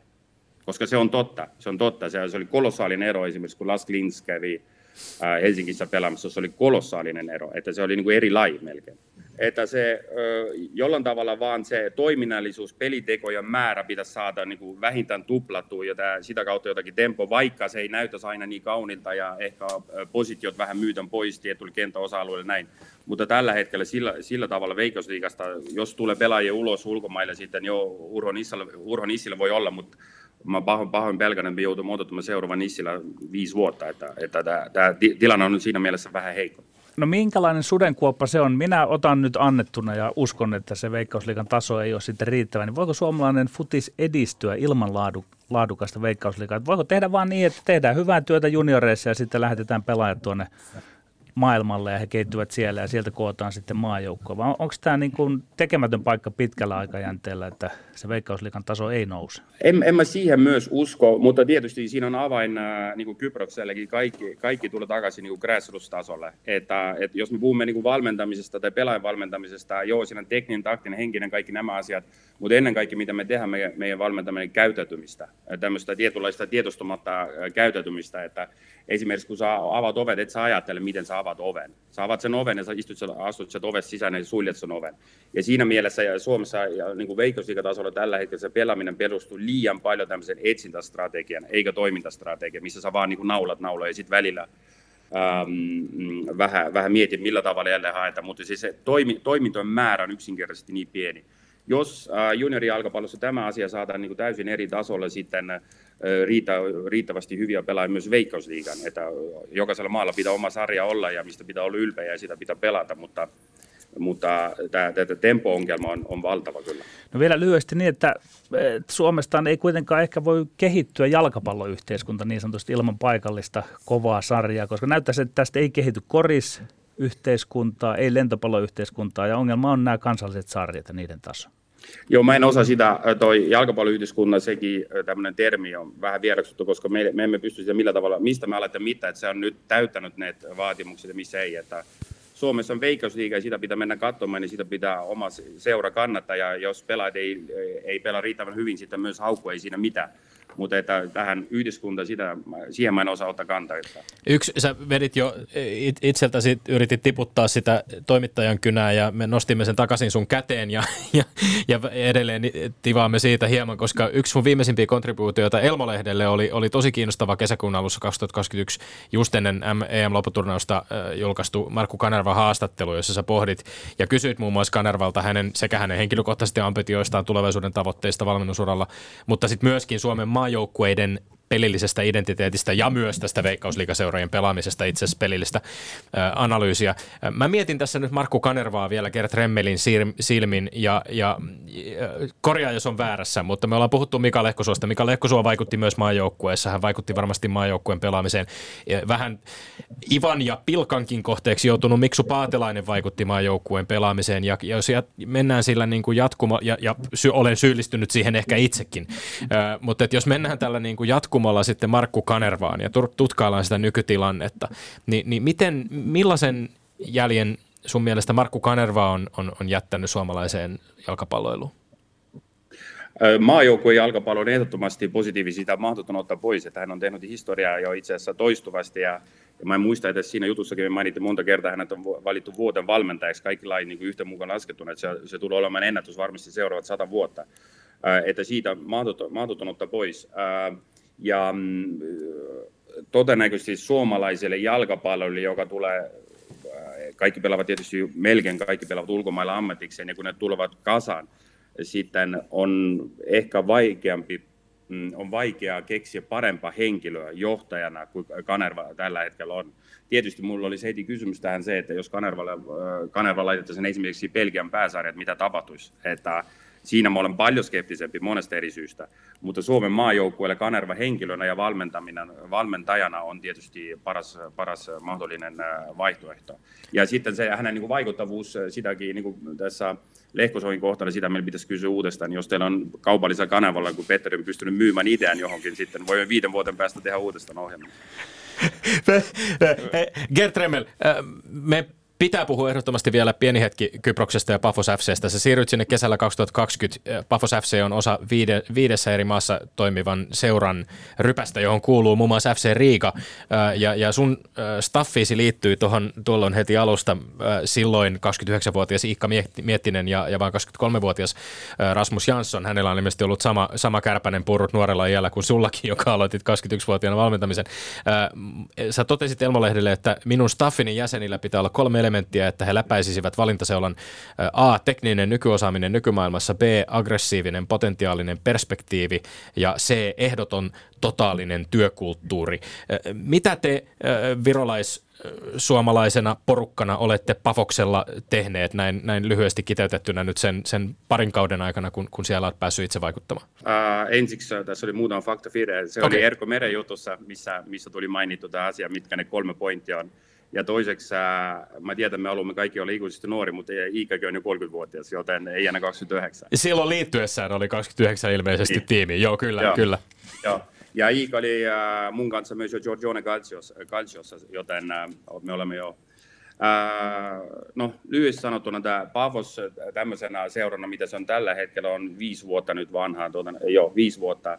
Koska se on totta. Se on totta. Se oli kolossaalinen ero esimerkiksi, kun Lars Klins kävi Helsingissä pelaamassa, se oli kolossaalinen ero. Että se oli niin kuin eri laji melkein. Että se jollain tavalla vaan se toiminnallisuus, pelitekojen määrä pitäisi saada niin kuin vähintään tuplattua ja tämä, sitä kautta jotakin tempo, vaikka se ei näytäisi aina niin kaunilta ja ehkä positiot vähän myytän pois tietyllä kentän osa-alueella näin. Mutta tällä hetkellä sillä, sillä tavalla Veikkausliigasta, jos tulee pelaajia ulos ulkomaille, sitten jo Urho Nissilä, Urho Nissilä voi olla, mutta mä pahoin, pahoin pelkän, että joudun odottamaan seuraavan Nissilä viisi vuotta, että, että tämä, tämä tilanne on nyt siinä mielessä vähän heikko. No minkälainen sudenkuoppa se on? Minä otan nyt annettuna ja uskon, että se Veikkausliigan taso ei ole sitten riittävä. Niin voiko suomalainen futis edistyä ilman laadu, laadukasta Veikkausliigaa? Voiko tehdä vaan niin, että tehdään hyvää työtä junioreissa ja sitten lähetetään pelaajat tuonne maailmalle ja he kehittyvät siellä ja sieltä kootaan sitten maajoukkoa? Vai onko tämä niin kuin tekemätön paikka pitkällä aikajänteellä, että se Veikkausliigan taso ei nouse? En, en mä siihen myös usko, mutta tietysti siinä on avain, äh, niin kuin Kyproksellekin, kaikki, kaikki tulee takaisin niin kuin grassroots-tasolle. Että, että jos me puhumme niin kuin valmentamisesta tai pelaajan valmentamisesta, joo, siinä on tekninen, taktinen, henkinen, kaikki nämä asiat, mutta ennen kaikkea mitä me tehdään meidän, meidän valmentaminen käytäytymistä, tämmöistä tietynlaista tietostumatta käytäytymistä, että esimerkiksi kun sä avaat ovet, et sä ajattele, miten sä avaat oven. Sä avaat sen oven ja sä istut, sä astut sen oven sisään ja suljet sen oven. Ja siinä mielessä ja Suomessa ja niin Veikkausliigatasolla tällä hetkellä se pelaaminen perustuu liian paljon tämmöisen etsintästrategian, eikä toimintastrategian, missä sä vaan niin kuin naulat nauloja ja sitten välillä ähm, vähän, vähän mietin, millä tavalla jälleen haetaan, mutta siis se toimi, toimintojen määrä on yksinkertaisesti niin pieni. Jos juniorijalkapallossa tämä asia saadaan niin kuin täysin eri tasolla, sitten riitä, riittävästi hyviä pelaajia myös Veikkausliigan. Että jokaisella maalla pitää oma sarja olla ja mistä pitää olla ylpeä ja sitä pitää pelata, mutta, mutta tämä, tämä tempo-ongelma on, on valtava kyllä. No vielä lyhyesti niin, että Suomestaan ei kuitenkaan ehkä voi kehittyä jalkapalloyhteiskunta niin sanotusti ilman paikallista kovaa sarjaa, koska näyttäisi, että tästä ei kehity koris. Yhteiskuntaa, ei lentopalloyhteiskuntaa, ja ongelma on nämä kansalliset sarjat ja niiden taso. Joo, mä en osaa sitä, toi jalkapalloyhteiskunnan sekin tämmöinen termi on vähän vieraksuttu, koska me, me emme pysty sitä millä tavalla, mistä me aletaan mitään, että se on nyt täyttänyt ne vaatimukset ja missä ei, että Suomessa on Veikkausliiga ja sitä pitää mennä katsomaan, niin sitä pitää oma seura kannattaa, ja jos pelaat ei, ei pelaa riittävän hyvin, sitten myös haukku ei siinä mitään. Mutta että tähän yhdyskuntaan, siihen mä en osaa ottaa kantaa. Yksi, sä vedit jo itseltäsi, yritit tiputtaa sitä toimittajan kynää ja me nostimme sen takaisin sun käteen ja, ja, ja edelleen tivaamme siitä hieman, koska yksi sun viimeisimpiä kontribuutioita Elmo-lehdelle oli, oli tosi kiinnostava kesäkuun alussa kaksituhattakaksikymmentäyksi just ennen E M-lopputurnausta julkaistu Markku Kanerva haastattelu, jossa sä pohdit ja kysyit muun muassa Kanervalta hänen, sekä hänen henkilökohtaisista ambitioistaan, tulevaisuuden tavoitteista valmennusuralla, mutta sitten myöskin Suomen maa joukkueiden pelillisestä identiteetistä ja myös tästä Veikkausliigaseurojen pelaamisesta, itse asiassa pelillistä analyysiä. Mä mietin tässä nyt Markku Kanervaa vielä Gert Remmelin silmin, ja, ja korjaa jos on väärässä, mutta me ollaan puhuttu Mika Lehkosuosta. Mika Lehkosuo vaikutti myös maajoukkueessa, hän vaikutti varmasti maajoukkueen pelaamiseen. Vähän Ivan ja Pilkankin kohteeksi joutunut Miksu Paatelainen vaikutti maajoukkueen pelaamiseen, ja jos mennään sillä niin kuin jatkuma, ja, ja sy- olen syyllistynyt siihen ehkä itsekin, mutta että jos mennään tällä niin kuin jatkumaan, kumalla sitten Markku Kanervaan ja tutkaillaan sitä nykytilannetta, niin, niin miten, millaisen jäljen sun mielestä Markku Kanerva on, on, on jättänyt suomalaiseen jalkapalloiluun? Maajoukkueen jalkapallo on ehdottomasti positiivista, sitä on mahdoton ottaa pois, että hän on tehnyt historiaa jo itse asiassa toistuvasti, ja, ja mä en muista, että siinä jutussakin me mainittiin monta kertaa, hänet on valittu vuoden valmentajaksi, kaikki lajit niin kuin yhtä mukaan laskettuna, että se, se tulee olemaan ennätys varmasti seuraavat sata vuotta, että siitä mahdoton, mahdoton ottaa pois. Ja todennäköisesti suomalaiselle jalkapallolle, joka tulee, kaikki pelaavat tietysti, melkein kaikki pelaavat ulkomailla ammatikseen, ja kun ne tulevat kasaan, sitten on ehkä vaikeampi, on vaikeaa keksiä parempaa henkilöä johtajana kuin Kanerva tällä hetkellä on. Tietysti minulla oli se heti kysymys tähän se, että jos Kanervalla, Kanerva laitettaisiin esimerkiksi Belgian pääsarja, että mitä tapahtuisi, että siinä mä olen paljon skeptisempi monesta eri syystä, mutta Suomen maajoukkueelle Kanerva henkilönä ja valmentajana on tietysti paras, paras mahdollinen vaihtoehto. Ja sitten se hänen niin kuin vaikuttavuus, sitäkin niin kuin tässä Lehkosuojen kohdalla, sitä meillä pitäisi kysyä uudestaan. Jos teillä on kaupallisella kanavalla, kun Petteri on pystynyt myymään itseään johonkin, sitten voimme viiden vuoden päästä tehdä uudestaan ohjelmaa. Gert Remmel, me... Pitää puhua ehdottomasti vielä pieni hetki Kyproksesta ja Pafos F C:stä. Sä siirryt sinne kesällä kaksituhattakaksikymmentä. Pafos F C on osa viide, viidessä eri maassa toimivan seuran rypästä, johon kuuluu muun muassa F C Riga. Ja, ja sun staffiisi liittyy tuohon tuolloin heti alusta silloin kaksikymmentäyhdeksänvuotias Iikka Miettinen ja, ja vain kaksikymmentäkolmevuotias Rasmus Jansson. Hänellä on ilmeisesti ollut sama, sama kärpänen purrut nuorella iällä kuin sullakin, joka aloitit kaksikymmentäyksivuotiaana valmentamisen. Sä totesit Elmo-lehdelle, että minun staffinin jäsenillä pitää olla kolme elementtiä, että he läpäisisivät valintaseulan A, tekninen nykyosaaminen nykymaailmassa, B, aggressiivinen potentiaalinen perspektiivi ja C, ehdoton totaalinen työkulttuuri. Mitä te virolais-suomalaisena porukkana olette Pafoksella tehneet näin, näin lyhyesti kiteytettynä nyt sen, sen parin kauden aikana, kun, kun siellä olet päässyt itse vaikuttamaan? Ää, ensiksi tässä oli muutama faktavirhe. Se okay. oli Erkko Meren jutussa, missä, missä tuli mainittu tämä asia, mitkä ne kolme pointtia on. Ja toiseksi, mä tiedän, me haluamme kaikki olla ikuisesti nuori, mutta Iikakin on jo kolmekymmentävuotias, joten ei aina kaksikymmentäyhdeksän. Silloin liittyessään oli kaksikymmentäyhdeksän ilmeisesti niin. Tiimi. Joo, kyllä, Joo. kyllä. Joo. Ja Iika oli mun kanssa myös jo Giorgione Calciossa, joten me olemme jo... No, lyhyesti sanottuna tämä Pafos tämmöisenä seurana, mitä se on tällä hetkellä, on viisi vuotta nyt vanhaa, tuota, jo viisi vuotta,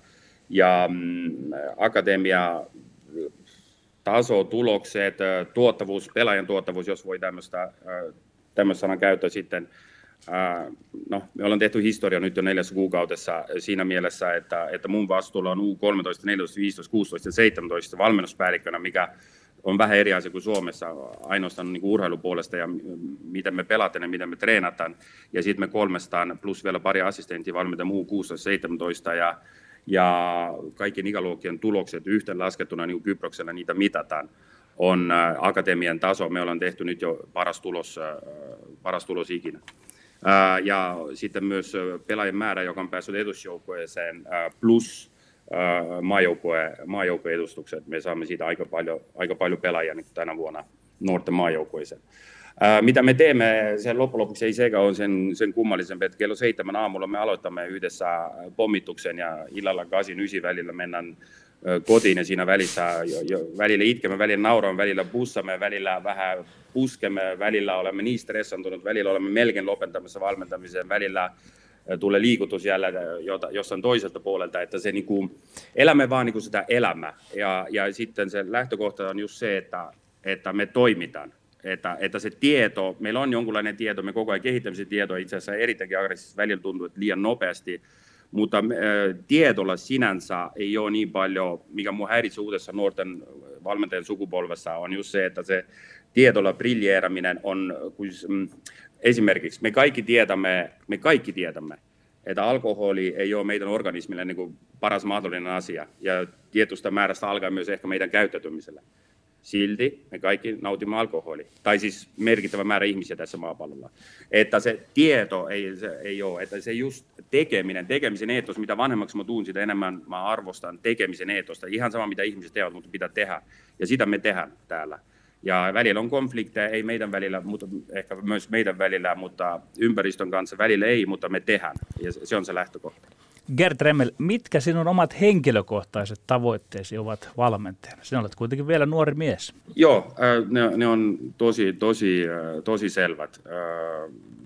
ja mm, akatemia... taso, tulokset, tuottavuus, pelaajan tuottavuus, jos voi tämmöistä sanan käyttää sitten. No, me ollaan tehty historia nyt jo neljässä kuukaudessa siinä mielessä, että, että mun vastuulla on U kolmetoista, neljätoista, viisitoista, kuusitoista ja seitsemäntoista valmennuspäällikkönä, mikä on vähän eri asia kuin Suomessa ainoastaan niin kuin urheilupuolesta ja miten me pelataan ja miten me treenataan. Ja sitten me kolmestaan plus vielä pari assistenttia valmiita muu kuusitoista seitsemäntoista ja, ja kaikkien ikäluokkien tulokset yhteen laskettuna niin kuin Kyproksella niitä mitataan. On akatemian taso, me ollaan tehty nyt jo paras tulos, paras tulos ikinä. Ja sitten myös pelaajien määrä, joka on päässyt edusjoukkueeseen plus maajoukkojen edustukset. Me saamme siitä aika paljon, aika paljon pelaajia nyt tänä vuonna nuorten maajoukkoiseen. Mitä me teemme, sen loppujen lopuksi ei sekä ole sen, sen kummallisempi, että kello seitsemän aamulla me aloitamme yhdessä pommituksen ja illalla kahdeksan yhdeksän välillä mennään kotiin ja siinä välissä jo, jo, välillä itkemme, välillä nauramme, välillä bussamme, välillä vähän puskemme, välillä olemme niin stressantunut, välillä olemme melkein lopettamassa valmentamiseen, välillä tulee liikutus jälleen jossain toiselta puolelta, että se niin kuin, elämme vaan niin kuin sitä elämää ja, ja sitten se lähtökohta on just se, että, että me toimitaan, että, että se tieto, meillä on jonkunlainen tieto, me koko ajan kehitämme se tietoa itse asiassa erittäin aggressiivisesti, välillä tuntuu, että liian nopeasti. Mutta tiedolla sinänsä ei ole niin paljon, mikä minua häiritsee uudessa nuorten valmentajan sukupolvessa, on just se, että se tiedolla briljeeraminen on, esimerkiksi me kaikki tietämme, me kaikki tietämme, että alkoholi ei ole meidän organismille niin kuin paras mahdollinen asia, ja tietystä määrästä alkaa myös ehkä meidän käyttäytymisellä. Silti me kaikki nautimme alkoholia, tai siis merkittävä määrä ihmisiä tässä maapallolla. Että se tieto ei, se ei ole, että se just tekeminen, tekemisen eetos, mitä vanhemmaksi mä tuun, sitä enemmän mä arvostan tekemisen eetosta. Ihan sama, mitä ihmiset tekevät, mutta pitää tehdä, ja sitä me tehdään täällä. Ja välillä on konflikteja, ei meidän välillä, mutta ehkä myös meidän välillä, mutta ympäristön kanssa välillä ei, mutta me tehdään, ja se on se lähtökohta. Gert Remmel, mitkä sinun omat henkilökohtaiset tavoitteesi ovat valmentajana? Sinä olet kuitenkin vielä nuori mies. Joo, ne, ne on tosi, tosi, tosi selvät.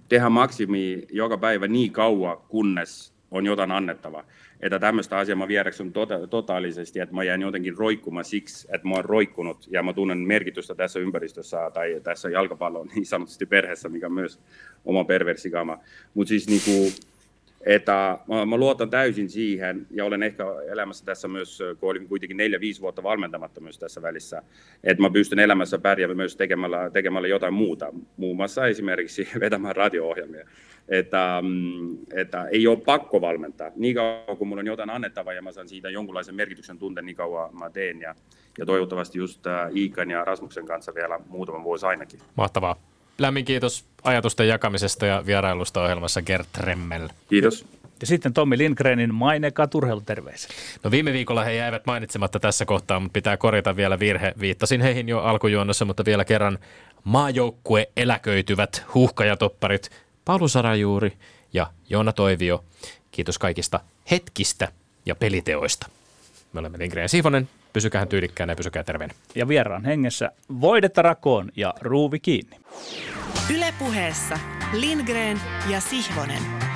Tehdä maksimi joka päivä niin kauan, kunnes on jotain annettava. Että tämmöistä asiaa mä viereksyn tota, totaalisesti, että mä jään jotenkin roikkumaan siksi, että mä oon roikkunut ja mä tunnen merkitystä tässä ympäristössä tai tässä jalkapallon niin sanotusti perheessä, mikä myös oma perversikama. Mutta siis niinku... Että mä, mä luotan täysin siihen, ja olen ehkä elämässä tässä myös, kun olin kuitenkin neljä viisi vuotta valmentamatta myös tässä välissä, että mä pystyn elämässä pärjäämään myös tekemällä, tekemällä jotain muuta, muun muassa esimerkiksi vetämään radio-ohjelmia. Että, että ei ole pakko valmentaa. Niin kauan, kun mulla on jotain annettavaa, ja mä saan siitä jonkunlaisen merkityksen tunteen, niin kauan mä teen. Ja, ja toivottavasti just Iikan ja Rasmuksen kanssa vielä muutaman vuosi ainakin. Mahtavaa. Lämmin kiitos ajatusten jakamisesta ja vierailusta ohjelmassa, Gert Remmel. Kiitos. Ja sitten Tommi Lindgrenin mainekaa turheiluterveiset. No viime viikolla he jäivät mainitsematta tässä kohtaa, mutta pitää korjata vielä virhe. Viittasin heihin jo alkujuonnossa, mutta vielä kerran maajoukkue eläköityvät huuhkajatopparit Paulu Sarajuuri ja Joona Toivio. Kiitos kaikista hetkistä ja peliteoista. Me olemme Lindgren Siivonen. Pysykähän tyylikkään ja pysykää terveenä. Ja vieraan hengessä voidetta rakoon ja ruuvi kiinni. Yle Puheessa Lindgren ja Sihvonen.